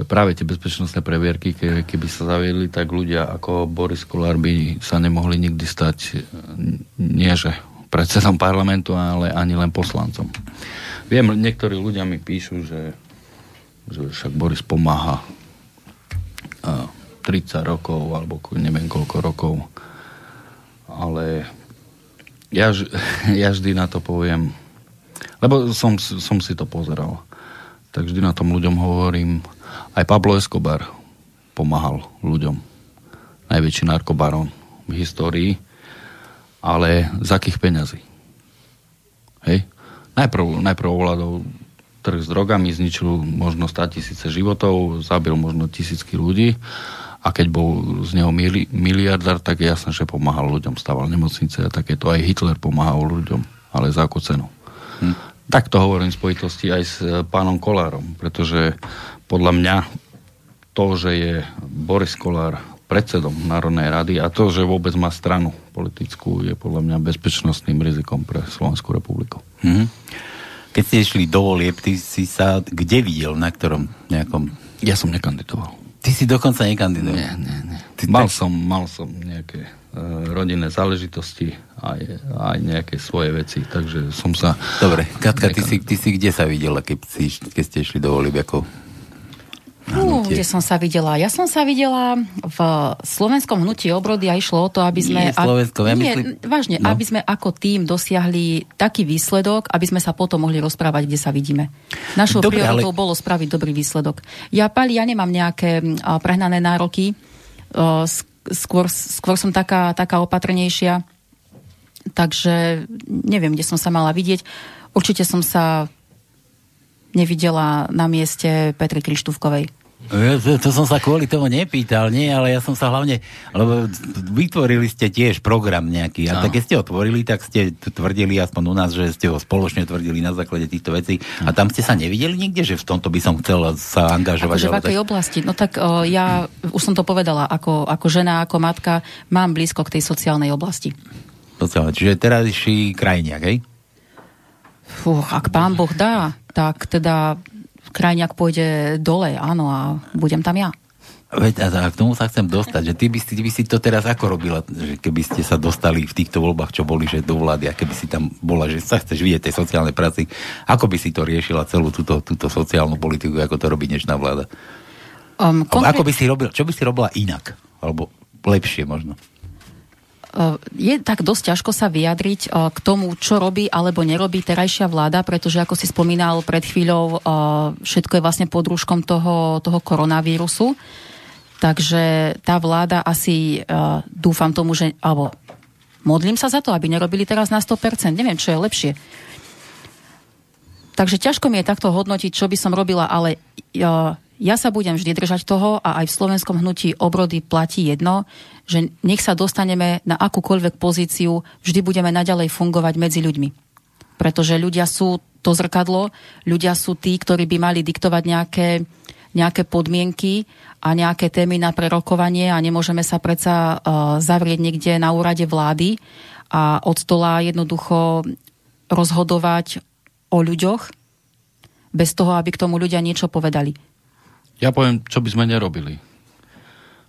Práve tie bezpečnostné previerky, keby sa zaviedli, tak ľudia ako Boris Kollár by sa nemohli nikdy stať nieže predsedom parlamentu, ale ani len poslancom. Viem, niektorí ľudia mi píšu, že však Boris pomáha 30 rokov alebo neviem koľko rokov. Ale ja vždy na to poviem, lebo som si to pozeral. Tak vždy na tom ľuďom hovorím, aj Pablo Escobar pomáhal ľuďom. Najväčší narkobarón v histórii, ale z akých peňazí? Hej? Najprv ovládol trh s drogami, zničil možno 100 000 životov, zabil možno tisícky ľudí a keď bol z neho miliardár, tak je jasné, že pomáhal ľuďom, staval nemocnice a takéto. Aj Hitler pomáhal ľuďom, ale za akú cenu? Tak to hovorím v spojitosti aj s pánom Kollárom, pretože podľa mňa to, že je Boris Kollár predsedom Národnej rady a to, že vôbec má stranu politickú, je podľa mňa bezpečnostným rizikom pre Slovenskú republiku. Mm-hmm. Keď ste išli do volieb, ty si sa kde videl, na ktorom nejakom... Ja som nekandidoval. Ty si dokonca nekandidoval? Nie. Mal som nejaké rodinné záležitosti aj nejaké svoje veci, takže som sa... Dobre, Katka, ty si kde sa videla, keď ste išli do volieb, ako... Kde som sa videla? Ja som sa videla v Slovenskom hnutí obrody a išlo o to, aby sme... Aby sme ako tým dosiahli taký výsledok, aby sme sa potom mohli rozprávať, kde sa vidíme. Našou prioritou bolo spraviť dobrý výsledok. Ja nemám nejaké prehnané nároky, skôr som taká opatrnejšia, takže neviem, kde som sa mala vidieť. Určite som sa nevidela na mieste Petry Krištúfkovej. To som sa kvôli tomu nepýtal, nie, ale ja som sa hlavne, lebo vytvorili ste tiež program nejaký a tak keď ste ho tvorili, tak ste tvrdili aspoň u nás, že ste ho spoločne tvrdili na základe týchto vecí a tam ste sa nevideli nikde, že v tomto by som chcela sa angažovať. Akože v akej oblasti? No tak ja už som to povedala, ako žena, ako matka mám blízko k tej sociálnej oblasti. Čiže terajší krajniak, hej? Ak pán Boh dá, tak teda krajniak pôjde dole, áno, a budem tam ja. Veď a k tomu sa chcem dostať, že ty by si to teraz ako robila, že keby ste sa dostali v týchto voľbách, čo boli, že do vlády, a keby si tam bola, že sa chceš vidieť tej sociálnej práci, ako by si to riešila celú túto sociálnu politiku, ako to robí dnešná vláda? Ako by si robila, čo by si robila inak? Alebo lepšie možno? Je tak dosť ťažko sa vyjadriť k tomu, čo robí alebo nerobí terajšia vláda, pretože ako si spomínal pred chvíľou, všetko je vlastne pod rúškom toho koronavírusu. Takže tá vláda asi dúfam tomu, že alebo modlím sa za to, aby nerobili teraz na 100%. Neviem, čo je lepšie. Takže ťažko mi je takto hodnotiť, čo by som robila, ale ja sa budem vždy držať toho a aj v slovenskom hnutí obrody platí jedno, že nech sa dostaneme na akúkoľvek pozíciu, vždy budeme naďalej fungovať medzi ľuďmi. Pretože ľudia sú to zrkadlo, ľudia sú tí, ktorí by mali diktovať nejaké podmienky a nejaké témy na prerokovanie a nemôžeme sa predsa zavrieť niekde na úrade vlády a od stola jednoducho rozhodovať o ľuďoch bez toho, aby k tomu ľudia niečo povedali. Ja poviem, čo by sme nerobili.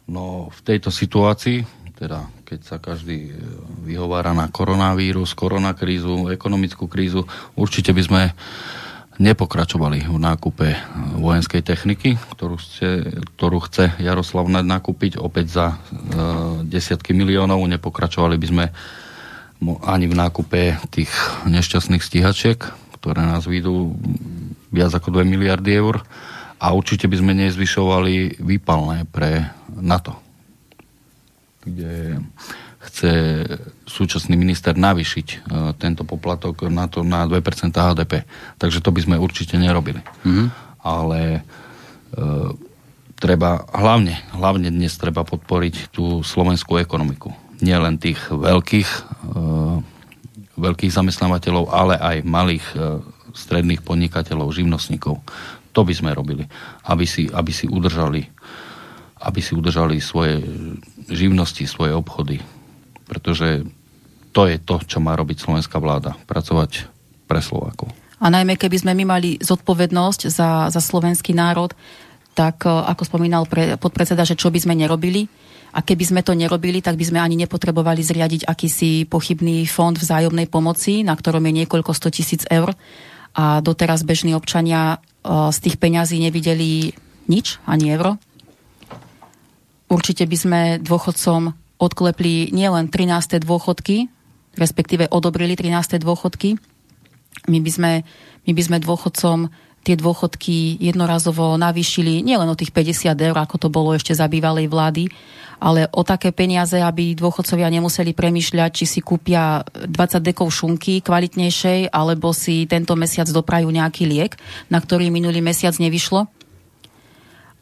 No v tejto situácii, teda keď sa každý vyhovára na koronavírus, koronakrízu, ekonomickú krízu, určite by sme nepokračovali v nákupe vojenskej techniky, ktorú chce Jaroslav nakúpiť opäť za desiatky miliónov. Nepokračovali by sme ani v nákupe tých nešťastných stíhačiek, ktoré nás výjdú viac ako 2 miliardy eur a určite by sme nezvyšovali výpalné pre NATO, kde chce súčasný minister navýšiť tento poplatok na to na 2% HDP. Takže to by sme určite nerobili. Mm-hmm. Ale treba hlavne dnes treba podporiť tú slovenskú ekonomiku. Nie len tých veľkých zamestnávateľov, ale aj malých stredných podnikateľov, živnostníkov. To by sme robili, aby si udržali svoje živnosti, svoje obchody. Pretože to je to, čo má robiť slovenská vláda. Pracovať pre Slovákov. A najmä, keby sme my mali zodpovednosť za slovenský národ, tak ako spomínal podpredseda, že čo by sme nerobili. A keby sme to nerobili, tak by sme ani nepotrebovali zriadiť akýsi pochybný fond vzájomnej pomoci, na ktorom je niekoľko 100 000 eur. A doteraz bežní občania z tých peňazí nevideli nič, ani euro. Určite by sme dôchodcom odklepli nielen 13. dôchodky, respektíve odobrili 13. dôchodky. My by sme dôchodcom tie dôchodky jednorazovo navýšili nielen o tých 50 eur, ako to bolo ešte za bývalej vlády, ale o také peniaze, aby dôchodcovia nemuseli premýšľať, či si kúpia 20 dekov šunky kvalitnejšej, alebo si tento mesiac doprajú nejaký liek, na ktorý minulý mesiac nevyšlo.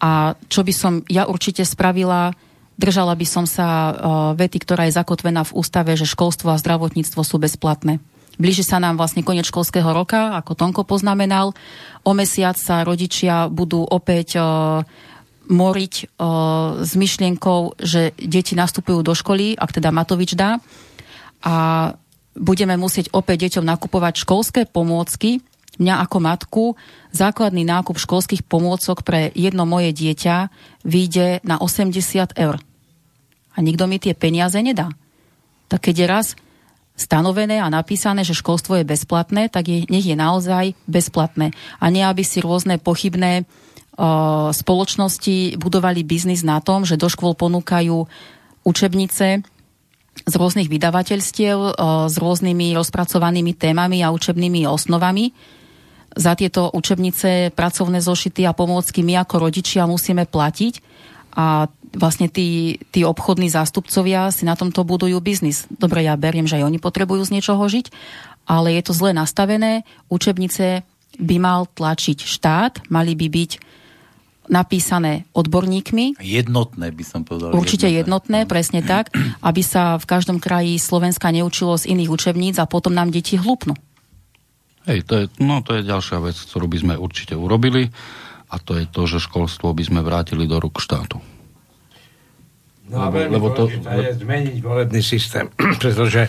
A čo by som ja určite spravila, držala by som sa vety, ktorá je zakotvená v ústave, že školstvo a zdravotníctvo sú bezplatné. Blíži sa nám vlastne koniec školského roka, ako Tonko poznamenal. O mesiac sa rodičia budú opäť moriť s myšlienkou, že deti nastupujú do školy, ak teda Matovič dá. A budeme musieť opäť deťom nakupovať školské pomôcky. Mňa ako matku základný nákup školských pomôcok pre jedno moje dieťa vyjde na 80 eur. A nikto mi tie peniaze nedá. Tak keď je raz stanovené a napísané, že školstvo je bezplatné, tak nech je naozaj bezplatné. A nie, aby si rôzne pochybné spoločnosti budovali biznis na tom, že do škôl ponúkajú učebnice z rôznych vydavateľstiev, s rôznymi rozpracovanými témami a učebnými osnovami. Za tieto učebnice, pracovné zošity a pomôcky my ako rodičia musíme platiť a vlastne tí obchodní zástupcovia si na tomto budujú biznis. Dobre, ja beriem, že aj oni potrebujú z niečoho žiť, ale je to zle nastavené. Učebnice by mal tlačiť štát, mali by byť napísané odborníkmi. Jednotné by som povedal. Určite jednotné, presne tak, aby sa v každom kraji Slovenska neučilo z iných učebníc a potom nám deti hlupnú. Hej, to je ďalšia vec, ktorú by sme určite urobili a to je to, že školstvo by sme vrátili do rúk štátu. No a veľmi dôležité je zmeniť volebný systém, pretože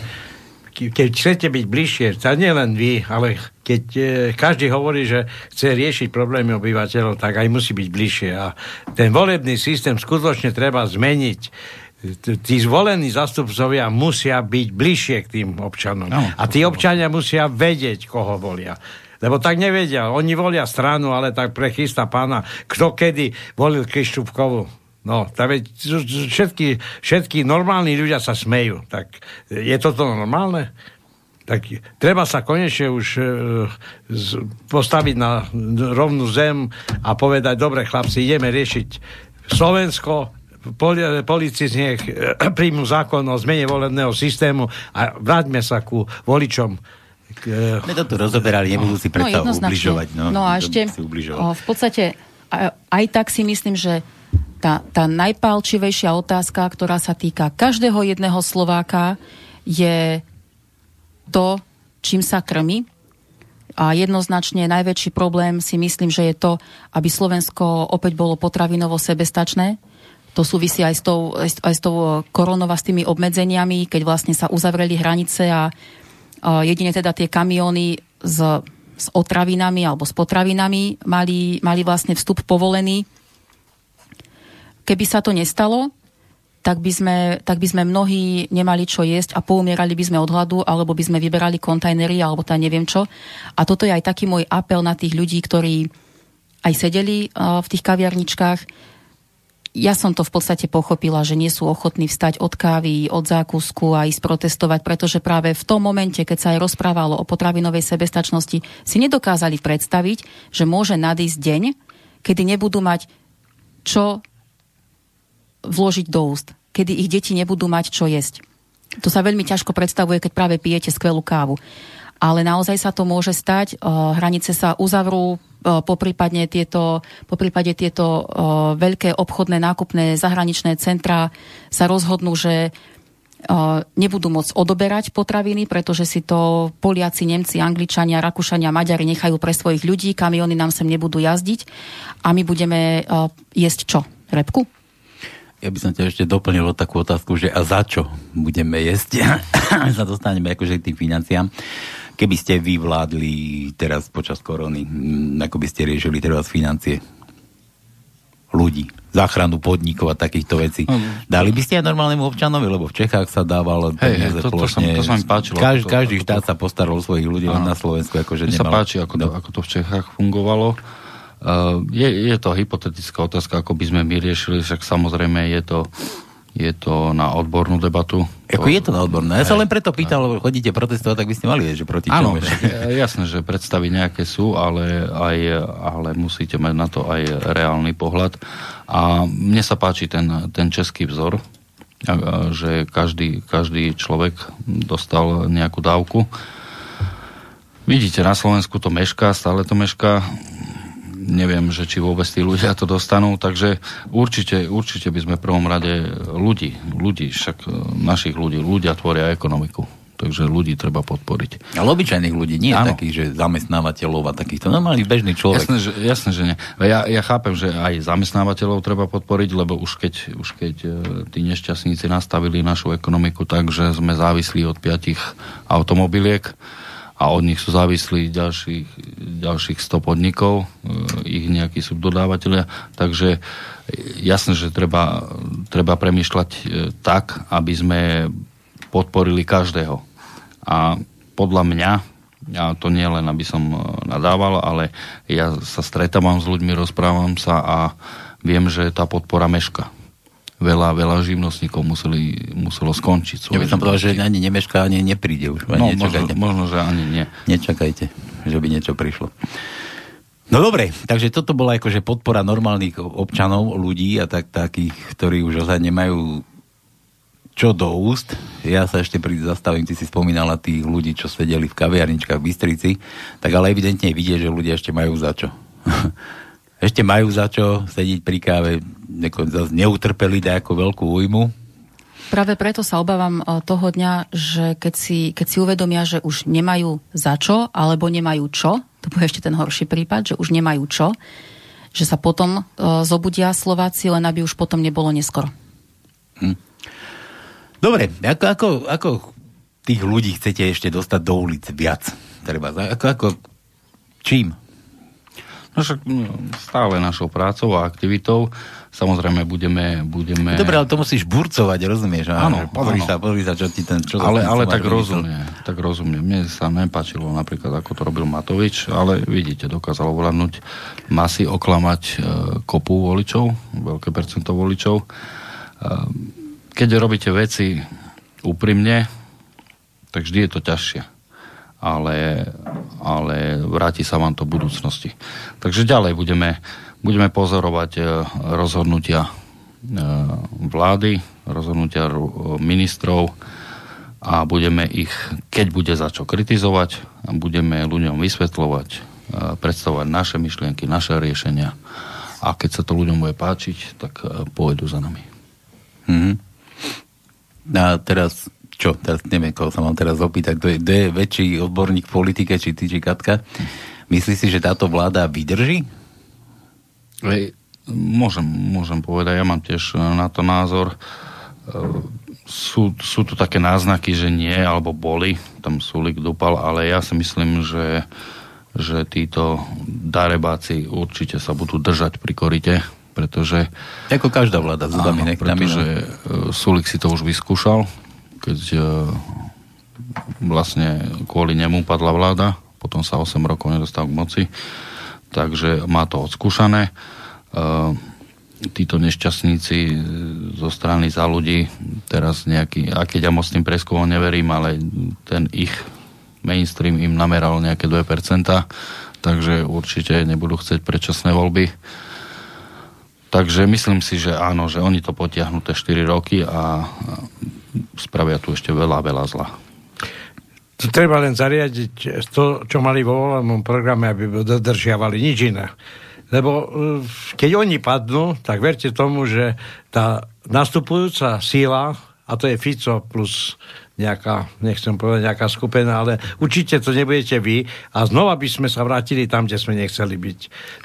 keď chcete byť bližšie, to nie len vy, ale keď každý hovorí, že chce riešiť problémy obyvateľov, tak aj musí byť bližšie a ten volebný systém skutočne treba zmeniť. Tí zvolení zastupcovia musia byť bližšie k tým občanom. No, a tí občania musia vedieť, koho volia. Lebo tak nevedia. Oni volia stranu, ale tak prechystá pána. Kto kedy volil Krištúfkovú? No, tak všetky normálni ľudia sa smejú. Tak je toto normálne? Tak treba sa konečne už postaviť na rovnú zem a povedať, dobre chlapci, ideme riešiť Slovensko, politici nech príjmu zákon o zmene volebného systému a vráťme sa ku voličom My to tu rozoberali, nebudú si predstavu ubližovať. No a ešte v podstate aj tak si myslím, že tá najpálčivejšia otázka, ktorá sa týka každého jedného Slováka, je to, čím sa krmi. A jednoznačne najväčší problém si myslím, že je to, aby Slovensko opäť bolo potravinovo sebestačné. To súvisí aj s tou koronou a s tými obmedzeniami, keď vlastne sa uzavreli hranice a jedine teda tie kamióny s otravinami alebo s potravinami mali vlastne vstup povolený. Keby sa to nestalo, tak by sme mnohí nemali čo jesť a poumierali by sme od hladu, alebo by sme vyberali kontajnery, alebo tá neviem čo. A toto je aj taký môj apel na tých ľudí, ktorí aj sedeli v tých kaviarničkách. Ja som to v podstate pochopila, že nie sú ochotní vstať od kávy, od zákusku a ísť protestovať, pretože práve v tom momente, keď sa aj rozprávalo o potravinovej sebestačnosti, si nedokázali predstaviť, že môže nadísť deň, kedy nebudú mať čo vložiť do úst, kedy ich deti nebudú mať čo jesť. To sa veľmi ťažko predstavuje, keď práve pijete skvelú kávu. Ale naozaj sa to môže stať, hranice sa uzavrú, poprípadne tieto veľké obchodné nákupné zahraničné centrá sa rozhodnú, že nebudú môcť odoberať potraviny, pretože si to Poliaci, Nemci, Angličania, Rakúšania, Maďari nechajú pre svojich ľudí, kamióny nám sem nebudú jazdiť a my budeme jesť čo? Repku? Ja by som ťa ešte doplnil takú otázku, že a za čo budeme jesť? Až sa dostaneme akože k tým financiám. Keby ste vy vládli teraz počas korony, ako by ste riešili teraz financie ľudí, záchranu podnikov a takýchto vecí. Dali by ste aj normálnemu občanovi, lebo v Čechách sa dával peniaze plošne. To sa mi páčilo. Každý štát sa postaral o svojich ľudí, len na Slovensku akože nemalo. Mne sa páči, ako to v Čechách fungovalo. Je to hypotetická otázka, ako by sme my riešili, však samozrejme je to na odbornú debatu. Ako je to na odbornú? Ja sa len preto pýtal, lebo chodíte protestovať, tak by ste mali že proti čomu. Áno, jasné, že predstavy nejaké sú, ale musíte mať na to aj reálny pohľad. A mne sa páči ten český vzor, že každý človek dostal nejakú dávku. Vidíte, na Slovensku to mešká, stále to mešká. Neviem, že či vôbec tí ľudia to dostanú, takže určite by sme v prvom rade ľudí, však našich ľudí, ľudia tvoria ekonomiku, takže ľudí treba podporiť. Ale obyčajných ľudí, nie takých, že zamestnávateľov a takýchto, normálny bežný človek. Jasné, že nie. Ja chápem, že aj zamestnávateľov treba podporiť, lebo už keď tí nešťastníci nastavili našu ekonomiku tak, že sme závislí od 5 automobiliek, a od nich sú závislí ďalších 100 podnikov, ich nejakí subdodávateľia, takže jasné, že treba premýšľať tak, aby sme podporili každého. A podľa mňa, a to nie len, aby som nadával, ale ja sa stretávam s ľuďmi, rozprávam sa a viem, že tá podpora meška. Veľa živnostníkov muselo skončiť. Ja by som povedal, že ani nemešká, ani nepríde už. No, možno, že ani nie. Nečakajte, že by niečo prišlo. No dobre, takže toto bola akože podpora normálnych občanov, ľudí a takých, ktorí už ozaj nemajú čo do úst. Ja sa ešte zastavím, ty si spomínala tých ľudí, čo sedeli v kaviarničkách v Bystrici, tak ale evidentne vidie, že ľudia ešte majú za čo. Ešte majú za čo sedieť pri káve, zase neutrpeli nejakú veľkú újmu. Práve preto sa obávam toho dňa, že keď si uvedomia, že už nemajú za čo, alebo nemajú čo, to bude ešte ten horší prípad, že už nemajú čo, že sa potom zobudia Slováci, len aby už potom nebolo neskoro. Dobre, ako tých ľudí chcete ešte dostať do ulic viac? Treba, ako čím? No však stále našou prácou a aktivitou samozrejme budeme... Dobre, ale to musíš burcovať, rozumieš? Áno, pozri sa, čo ti ten... Čo ale tak rozumie, Mne sa nepáčilo napríklad, ako to robil Matovič, ale vidíte, dokázal ovládnuť masy, oklamať kopu voličov, veľké percento voličov. Keď robíte veci úprimne, tak vždy je to ťažšie. Ale vráti sa vám to v budúcnosti. Takže ďalej budeme pozorovať rozhodnutia vlády, rozhodnutia ministrov, a budeme ich, keď bude za čo kritizovať, budeme ľuďom vysvetľovať, predstavovať naše myšlienky, naše riešenia a keď sa to ľuďom bude páčiť, tak pôjdu za nami. Mm-hmm. A teraz čo? Teraz neviem, koho sa mám teraz opýtať. Kto je väčší odborník v politike, či ty, či Katka? Myslíš si, že táto vláda vydrží? Môžem povedať, ja mám tiež na to názor. Sú tu také náznaky, že nie, alebo boli. Tam Sulík dúpal, ale ja si myslím, že títo darebáci určite sa budú držať pri korite, pretože... Ako každá vláda, zdáme, pretože Sulík si to už vyskúšal, keď vlastne kvôli nemu padla vláda, potom sa 8 rokov nedostal k moci, takže má to odskúšané. Títo nešťastníci zo strany Za ľudí, teraz nejaký, a keď ja moc tým preskumom neverím, ale ten ich mainstream im nameral nejaké 2%, takže určite nebudú chcieť predčasné voľby. Takže myslím si, že áno, že oni to potiahnú tie 4 roky a spravia tu ešte veľa, veľa zla. To treba len zariadiť to, čo mali vo voľnom programe, aby dodržiavali, nič iné. Lebo keď oni padnú, tak verte tomu, že tá nastupujúca síla, a to je Fico plus nejaká, nechcem povedať nejaká skupina, ale určite to nebudete vy a znova by sme sa vrátili tam, kde sme nechceli byť.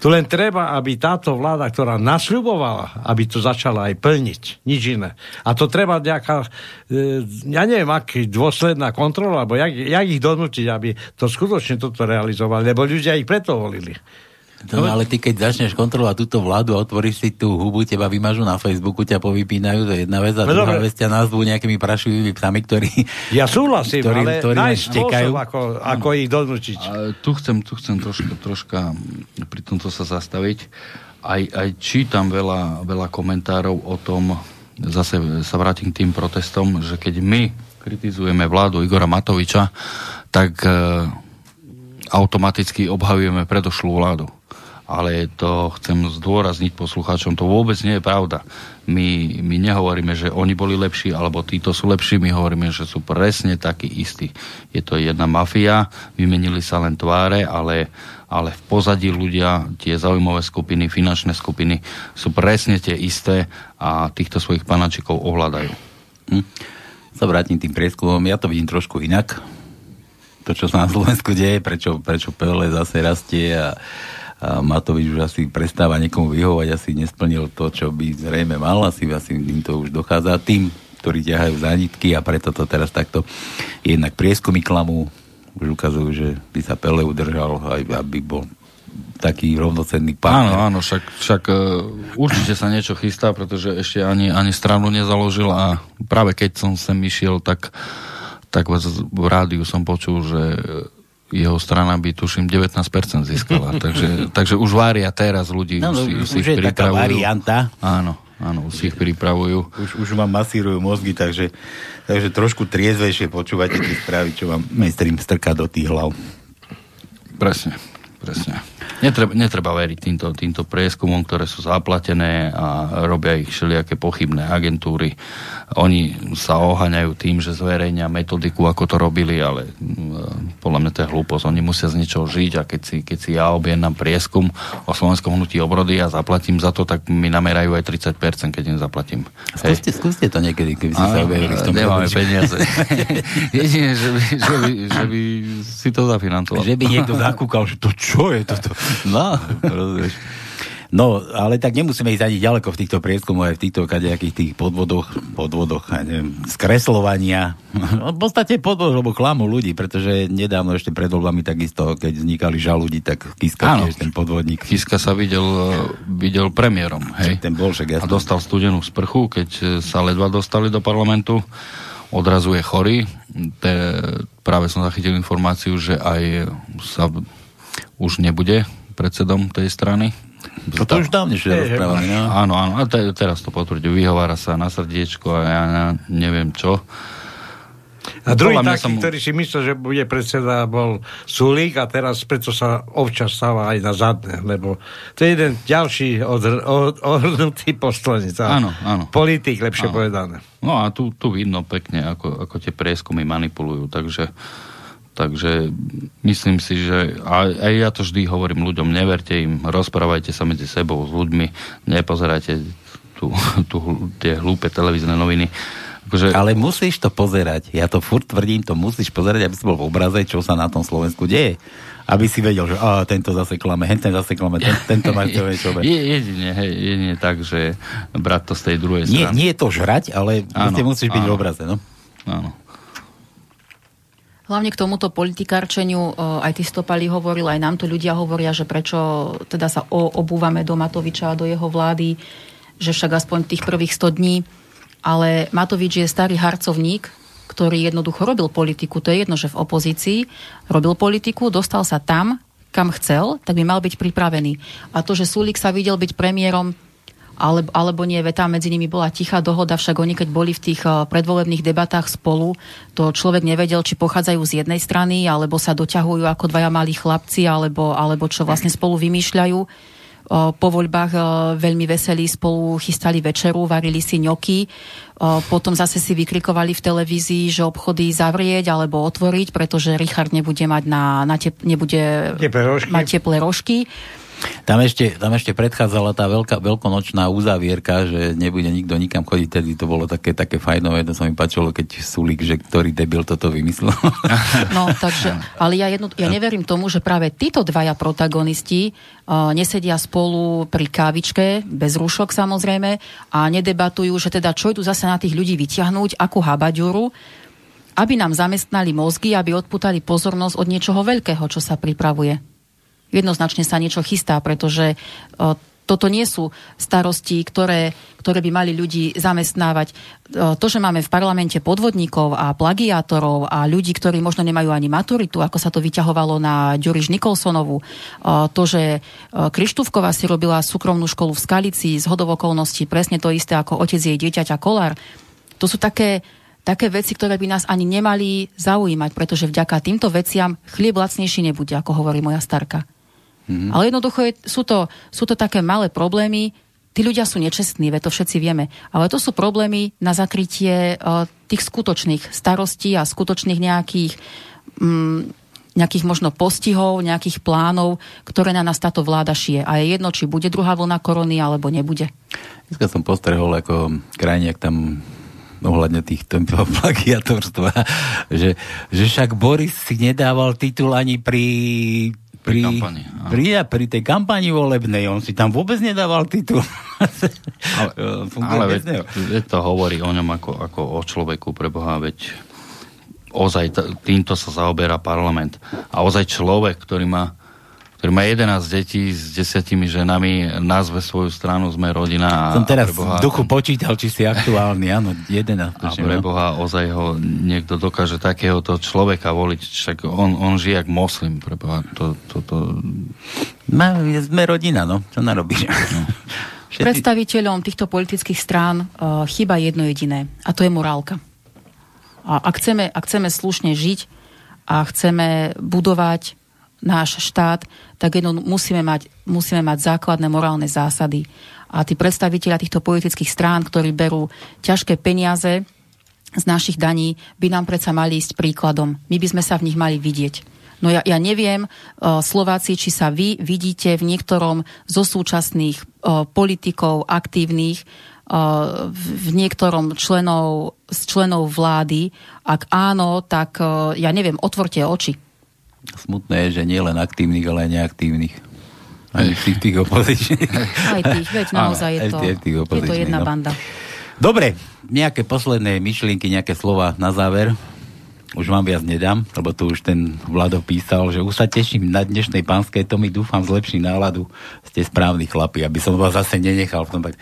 Tu len treba, aby táto vláda, ktorá nasľubovala, aby to začala aj plniť, nič iné. A to treba nejaká, ja neviem, aký dôsledná kontrola, alebo jak ich donútiť, aby to skutočne toto realizovali, lebo ľudia ich preto volili. No, ale ty, keď začneš kontrolovať túto vládu a otvoríš si tú hubu, teba vymažú na Facebooku, ťa povypínajú, to je jedna vec, a druhá vec ťa nazvú nejakými prašivými psami, ktorí... Ja súhlasím, ale nájsť spôsob, ako ich donúčiť. Tu chcem troška pri tomto sa zastaviť. Aj čítam veľa komentárov o tom, zase sa vrátim k tým protestom, že keď my kritizujeme vládu Igora Matoviča, tak automaticky obhajujeme predošlú vládu. Ale to chcem zdôrazniť poslucháčom, to vôbec nie je pravda. My nehovoríme, že oni boli lepší, alebo títo sú lepší, my hovoríme, že sú presne takí istí. Je to jedna mafia, vymenili sa len tváre, ale v pozadí ľudia, tie zaujímavé skupiny, finančné skupiny sú presne tie isté a týchto svojich panačikov ovládajú. Sa vrátim tým prieskumom, ja to vidím trošku inak. To, čo sa na Slovensku deje, prečo PLS zase rastie a Matovič už asi prestáva niekomu vyhovať, asi nesplnil to, čo by zrejme mal, asi im to už dochádza tým, ktorí ťahajú zánitky a preto to teraz takto jednak prieskumy klamú, už ukazujú, že by sa Pele udržal, aby bol taký rovnocenný partner. Áno, však určite sa niečo chystá, pretože ešte ani stranu nezaložil a práve keď som sem išiel, tak v rádiu som počul, že jeho strana by, tuším, 19% získala. Takže už vária teraz ľudí. No, už je taká varianta. Áno, už si ich pripravujú. Už vám masírujú mozgy, takže trošku triezvejšie počúvate tie správy, čo vám mainstream strká do tých hlav. Presne. Netreba veriť týmto prieskumom, ktoré sú zaplatené a robia ich všelijaké pochybné agentúry. Oni sa oháňajú tým, že zverejnia metodiku, ako to robili, ale podľa mňa to je hlúposť. Oni musia z niečoho žiť a keď si ja objednám prieskum o Slovenskom hnutí obrody a zaplatím za to, tak mi namerajú aj 30%, keď im zaplatím. Skúste to niekedy, keby ste sa objavili v tom. Nemáme peniaze. Jedine, že by si to zafinancoval. Že by niekto zakúkal, že to čo je toto? No, ale tak nemusíme ísť ani ďaleko v týchto prieskumoch, aj v týchto kadejakých tých podvodoch, neviem, skreslovania. V podstate podvod, lebo klamú ľudí, pretože nedávno ešte pred voľbami takisto, keď vznikali Žalúdi, tak Kiska tiež ten podvodník. Kiska sa videl premiérom, hej. Ten bol však jasný. A dostal studenú sprchu, keď sa ledva dostali do parlamentu. Odrazu je chorý. Práve som zachytil informáciu, že aj sa už nebude predsedom tej strany. To už dávnejšie rozprávali. No? Áno, a teraz to potvrdil. Vyhovára sa na srdiečko a ja neviem čo. A druhý taký, ktorý si myslel, že bude predseda, bol Sulík, a teraz preto sa občas stáva aj na zadne, lebo to je jeden ďalší ohrnutý poslanec. Áno. Politik, lepšie povedané. No a tu vidno pekne, ako tie prieskumy manipulujú, takže myslím si, že aj ja to vždy hovorím ľuďom, neverte im, rozprávajte sa medzi sebou s ľuďmi, nepozerajte tie hlúpe televízne noviny. Akože... Ale musíš to pozerať. Ja to furt tvrdím, to musíš pozerať, aby si bol v obraze, čo sa na tom Slovensku deje. Aby si vedel, že tento zase klame, henten zase klame, tento má to niečo. Jedine tak, že brať to z tej druhej strany. Nie je to žrať, ale musíš byť v obraze. No? Áno. Hlavne k tomuto politikárčeniu, aj ty Stopali hovoril, aj nám to ľudia hovoria, že prečo teda sa obúvame do Matoviča a do jeho vlády, že však aspoň tých prvých 100 dní. Ale Matovič je starý harcovník, ktorý jednoducho robil politiku. To je jedno, že v opozícii robil politiku, dostal sa tam, kam chcel, tak by mal byť pripravený. A to, že Sulík sa videl byť premiérom, alebo nie, veď tam medzi nimi bola tichá dohoda, však oni keď boli v tých predvolebných debatách spolu, to človek nevedel, či pochádzajú z jednej strany, alebo sa doťahujú ako dvaja malí chlapci, alebo čo vlastne spolu vymýšľajú. Po voľbách veľmi veselí spolu chystali večeru, varili si ňoky, potom zase si vykrikovali v televízii, že obchody zavrieť alebo otvoriť, pretože Richard nebude mať mať teplé rožky. Tam ešte predchádzala tá veľkonočná uzavierka, že nebude nikto nikam chodiť, tedy to bolo také fajnové, to sa mi páčilo, keď Sulík, že ktorý debil toto vymyslel. No, takže, ale ja neverím tomu, že práve títo dvaja protagonisti nesedia spolu pri kávičke, bez rúšok samozrejme, a nedebatujú, že teda čo idú zase na tých ľudí vyťahnuť, akú habaďuru, aby nám zamestnali mozgy, aby odpútali pozornosť od niečoho veľkého, čo sa pripravuje. Jednoznačne sa niečo chystá, pretože toto nie sú starosti, ktoré by mali ľudí zamestnávať. To, že máme v parlamente podvodníkov a plagiátorov a ľudí, ktorí možno nemajú ani maturitu, ako sa to vyťahovalo na Ďuriš Nicholsonovu. To, že Krištúfková si robila súkromnú školu v Skalici, zhodou okolností presne to isté ako otec jej dieťaťa Kollár. To sú také veci, ktoré by nás ani nemali zaujímať, pretože vďaka týmto veciam chlieb lacnejší nebude, ako hovorí moja starka. Mm-hmm. Ale jednoducho sú to také malé problémy. Tí ľudia sú nečestní, veď to všetci vieme. Ale to sú problémy na zakrytie tých skutočných starostí a skutočných nejakých možno postihov, nejakých plánov, ktoré na nás táto vláda šije. A je jedno, či bude druhá vlna korony, alebo nebude. Dneska som postrehol ako krajniak tam ohľadne týchto plagiatorstva, že však Boris si nedával titul ani pri tej kampani volebnej, on si tam vôbec nedával titul. Ale veď to hovorí o ňom ako o človeku, preboha, veď ozaj týmto sa zaoberá parlament. A ozaj človek, ktorý má 11 detí s 10 ženami, nazve svoju stranu Sme rodina. Som teraz v duchu počítal, či si aktuálny, áno, 11. A preboha, ozaj ho niekto dokáže takéhoto človeka voliť, však on žije jak moslim, preboha, to... Sme rodina, no, čo narobíš? No. Predstaviteľom týchto politických strán chýba jedno jediné, a to je morálka. A ak chceme slušne žiť a chceme budovať náš štát, tak musíme mať základné morálne zásady. A tí predstavitelia týchto politických strán, ktorí berú ťažké peniaze z našich daní, by nám predsa mali ísť príkladom. My by sme sa v nich mali vidieť. No ja neviem, Slováci, či sa vy vidíte v niektorom zo súčasných politikov aktívnych, v niektorom z členov vlády. Ak áno, tak ja neviem, otvorte oči. Smutné je, že nie len aktívnych, ale aj neaktívnych. Aj tých opozičných. Aj tých, veď naozaj je to jedna banda. Dobre, nejaké posledné myšlienky, nejaké slova na záver. Už vám viac nedám, lebo tu už ten Vlado písal, že už sa teším na dnešnej pánskej, to mi dúfam zlepší náladu. Ste správni chlapi, aby som vás zase nenechal v tom tak.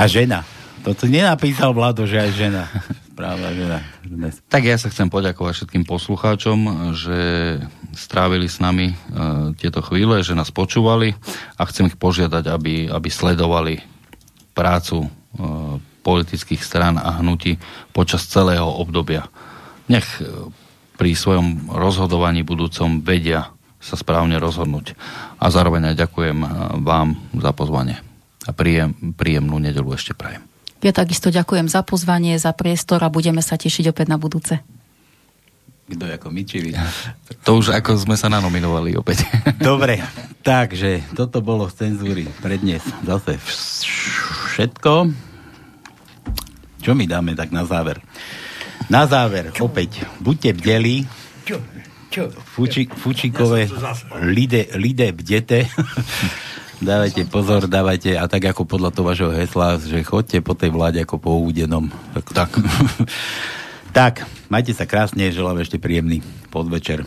A žena. To tu nenapísal Vlado, že aj žena. Správna žena. Dnes. Tak ja sa chcem poďakovať všetkým poslucháčom, že strávili s nami tieto chvíle, že nás počúvali, a chcem ich požiadať, aby sledovali prácu politických strán a hnutí počas celého obdobia. nech pri svojom rozhodovaní budúcom vedia sa správne rozhodnúť. A zároveň aj ďakujem vám za pozvanie. A príjemnú nedeľu ešte prajem. Ja takisto ďakujem za pozvanie, za priestor a budeme sa tešiť opäť na budúce. Kto ako my, či vy? To už ako sme sa nanominovali opäť. Dobre, takže toto bolo z cenzúry pre dnes zase všetko. Čo mi dáme tak na záver? Na záver opäť, buďte bdelí. Fučíkové lidé bdete. Dávajte pozor, dávajte, a tak ako podľa toho vašho hesla, že chodte po tej vláde ako po údenom. Tak. Tak, majte sa krásne, želám ešte príjemný podvečer.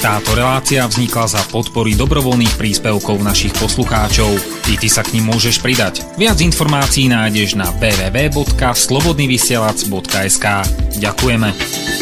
Táto relácia vznikla za podpory dobrovoľných príspevkov našich poslucháčov. I ty sa k nim môžeš pridať. Viac informácií nájdeš na www.slobodnyvysielac.sk. Ďakujeme.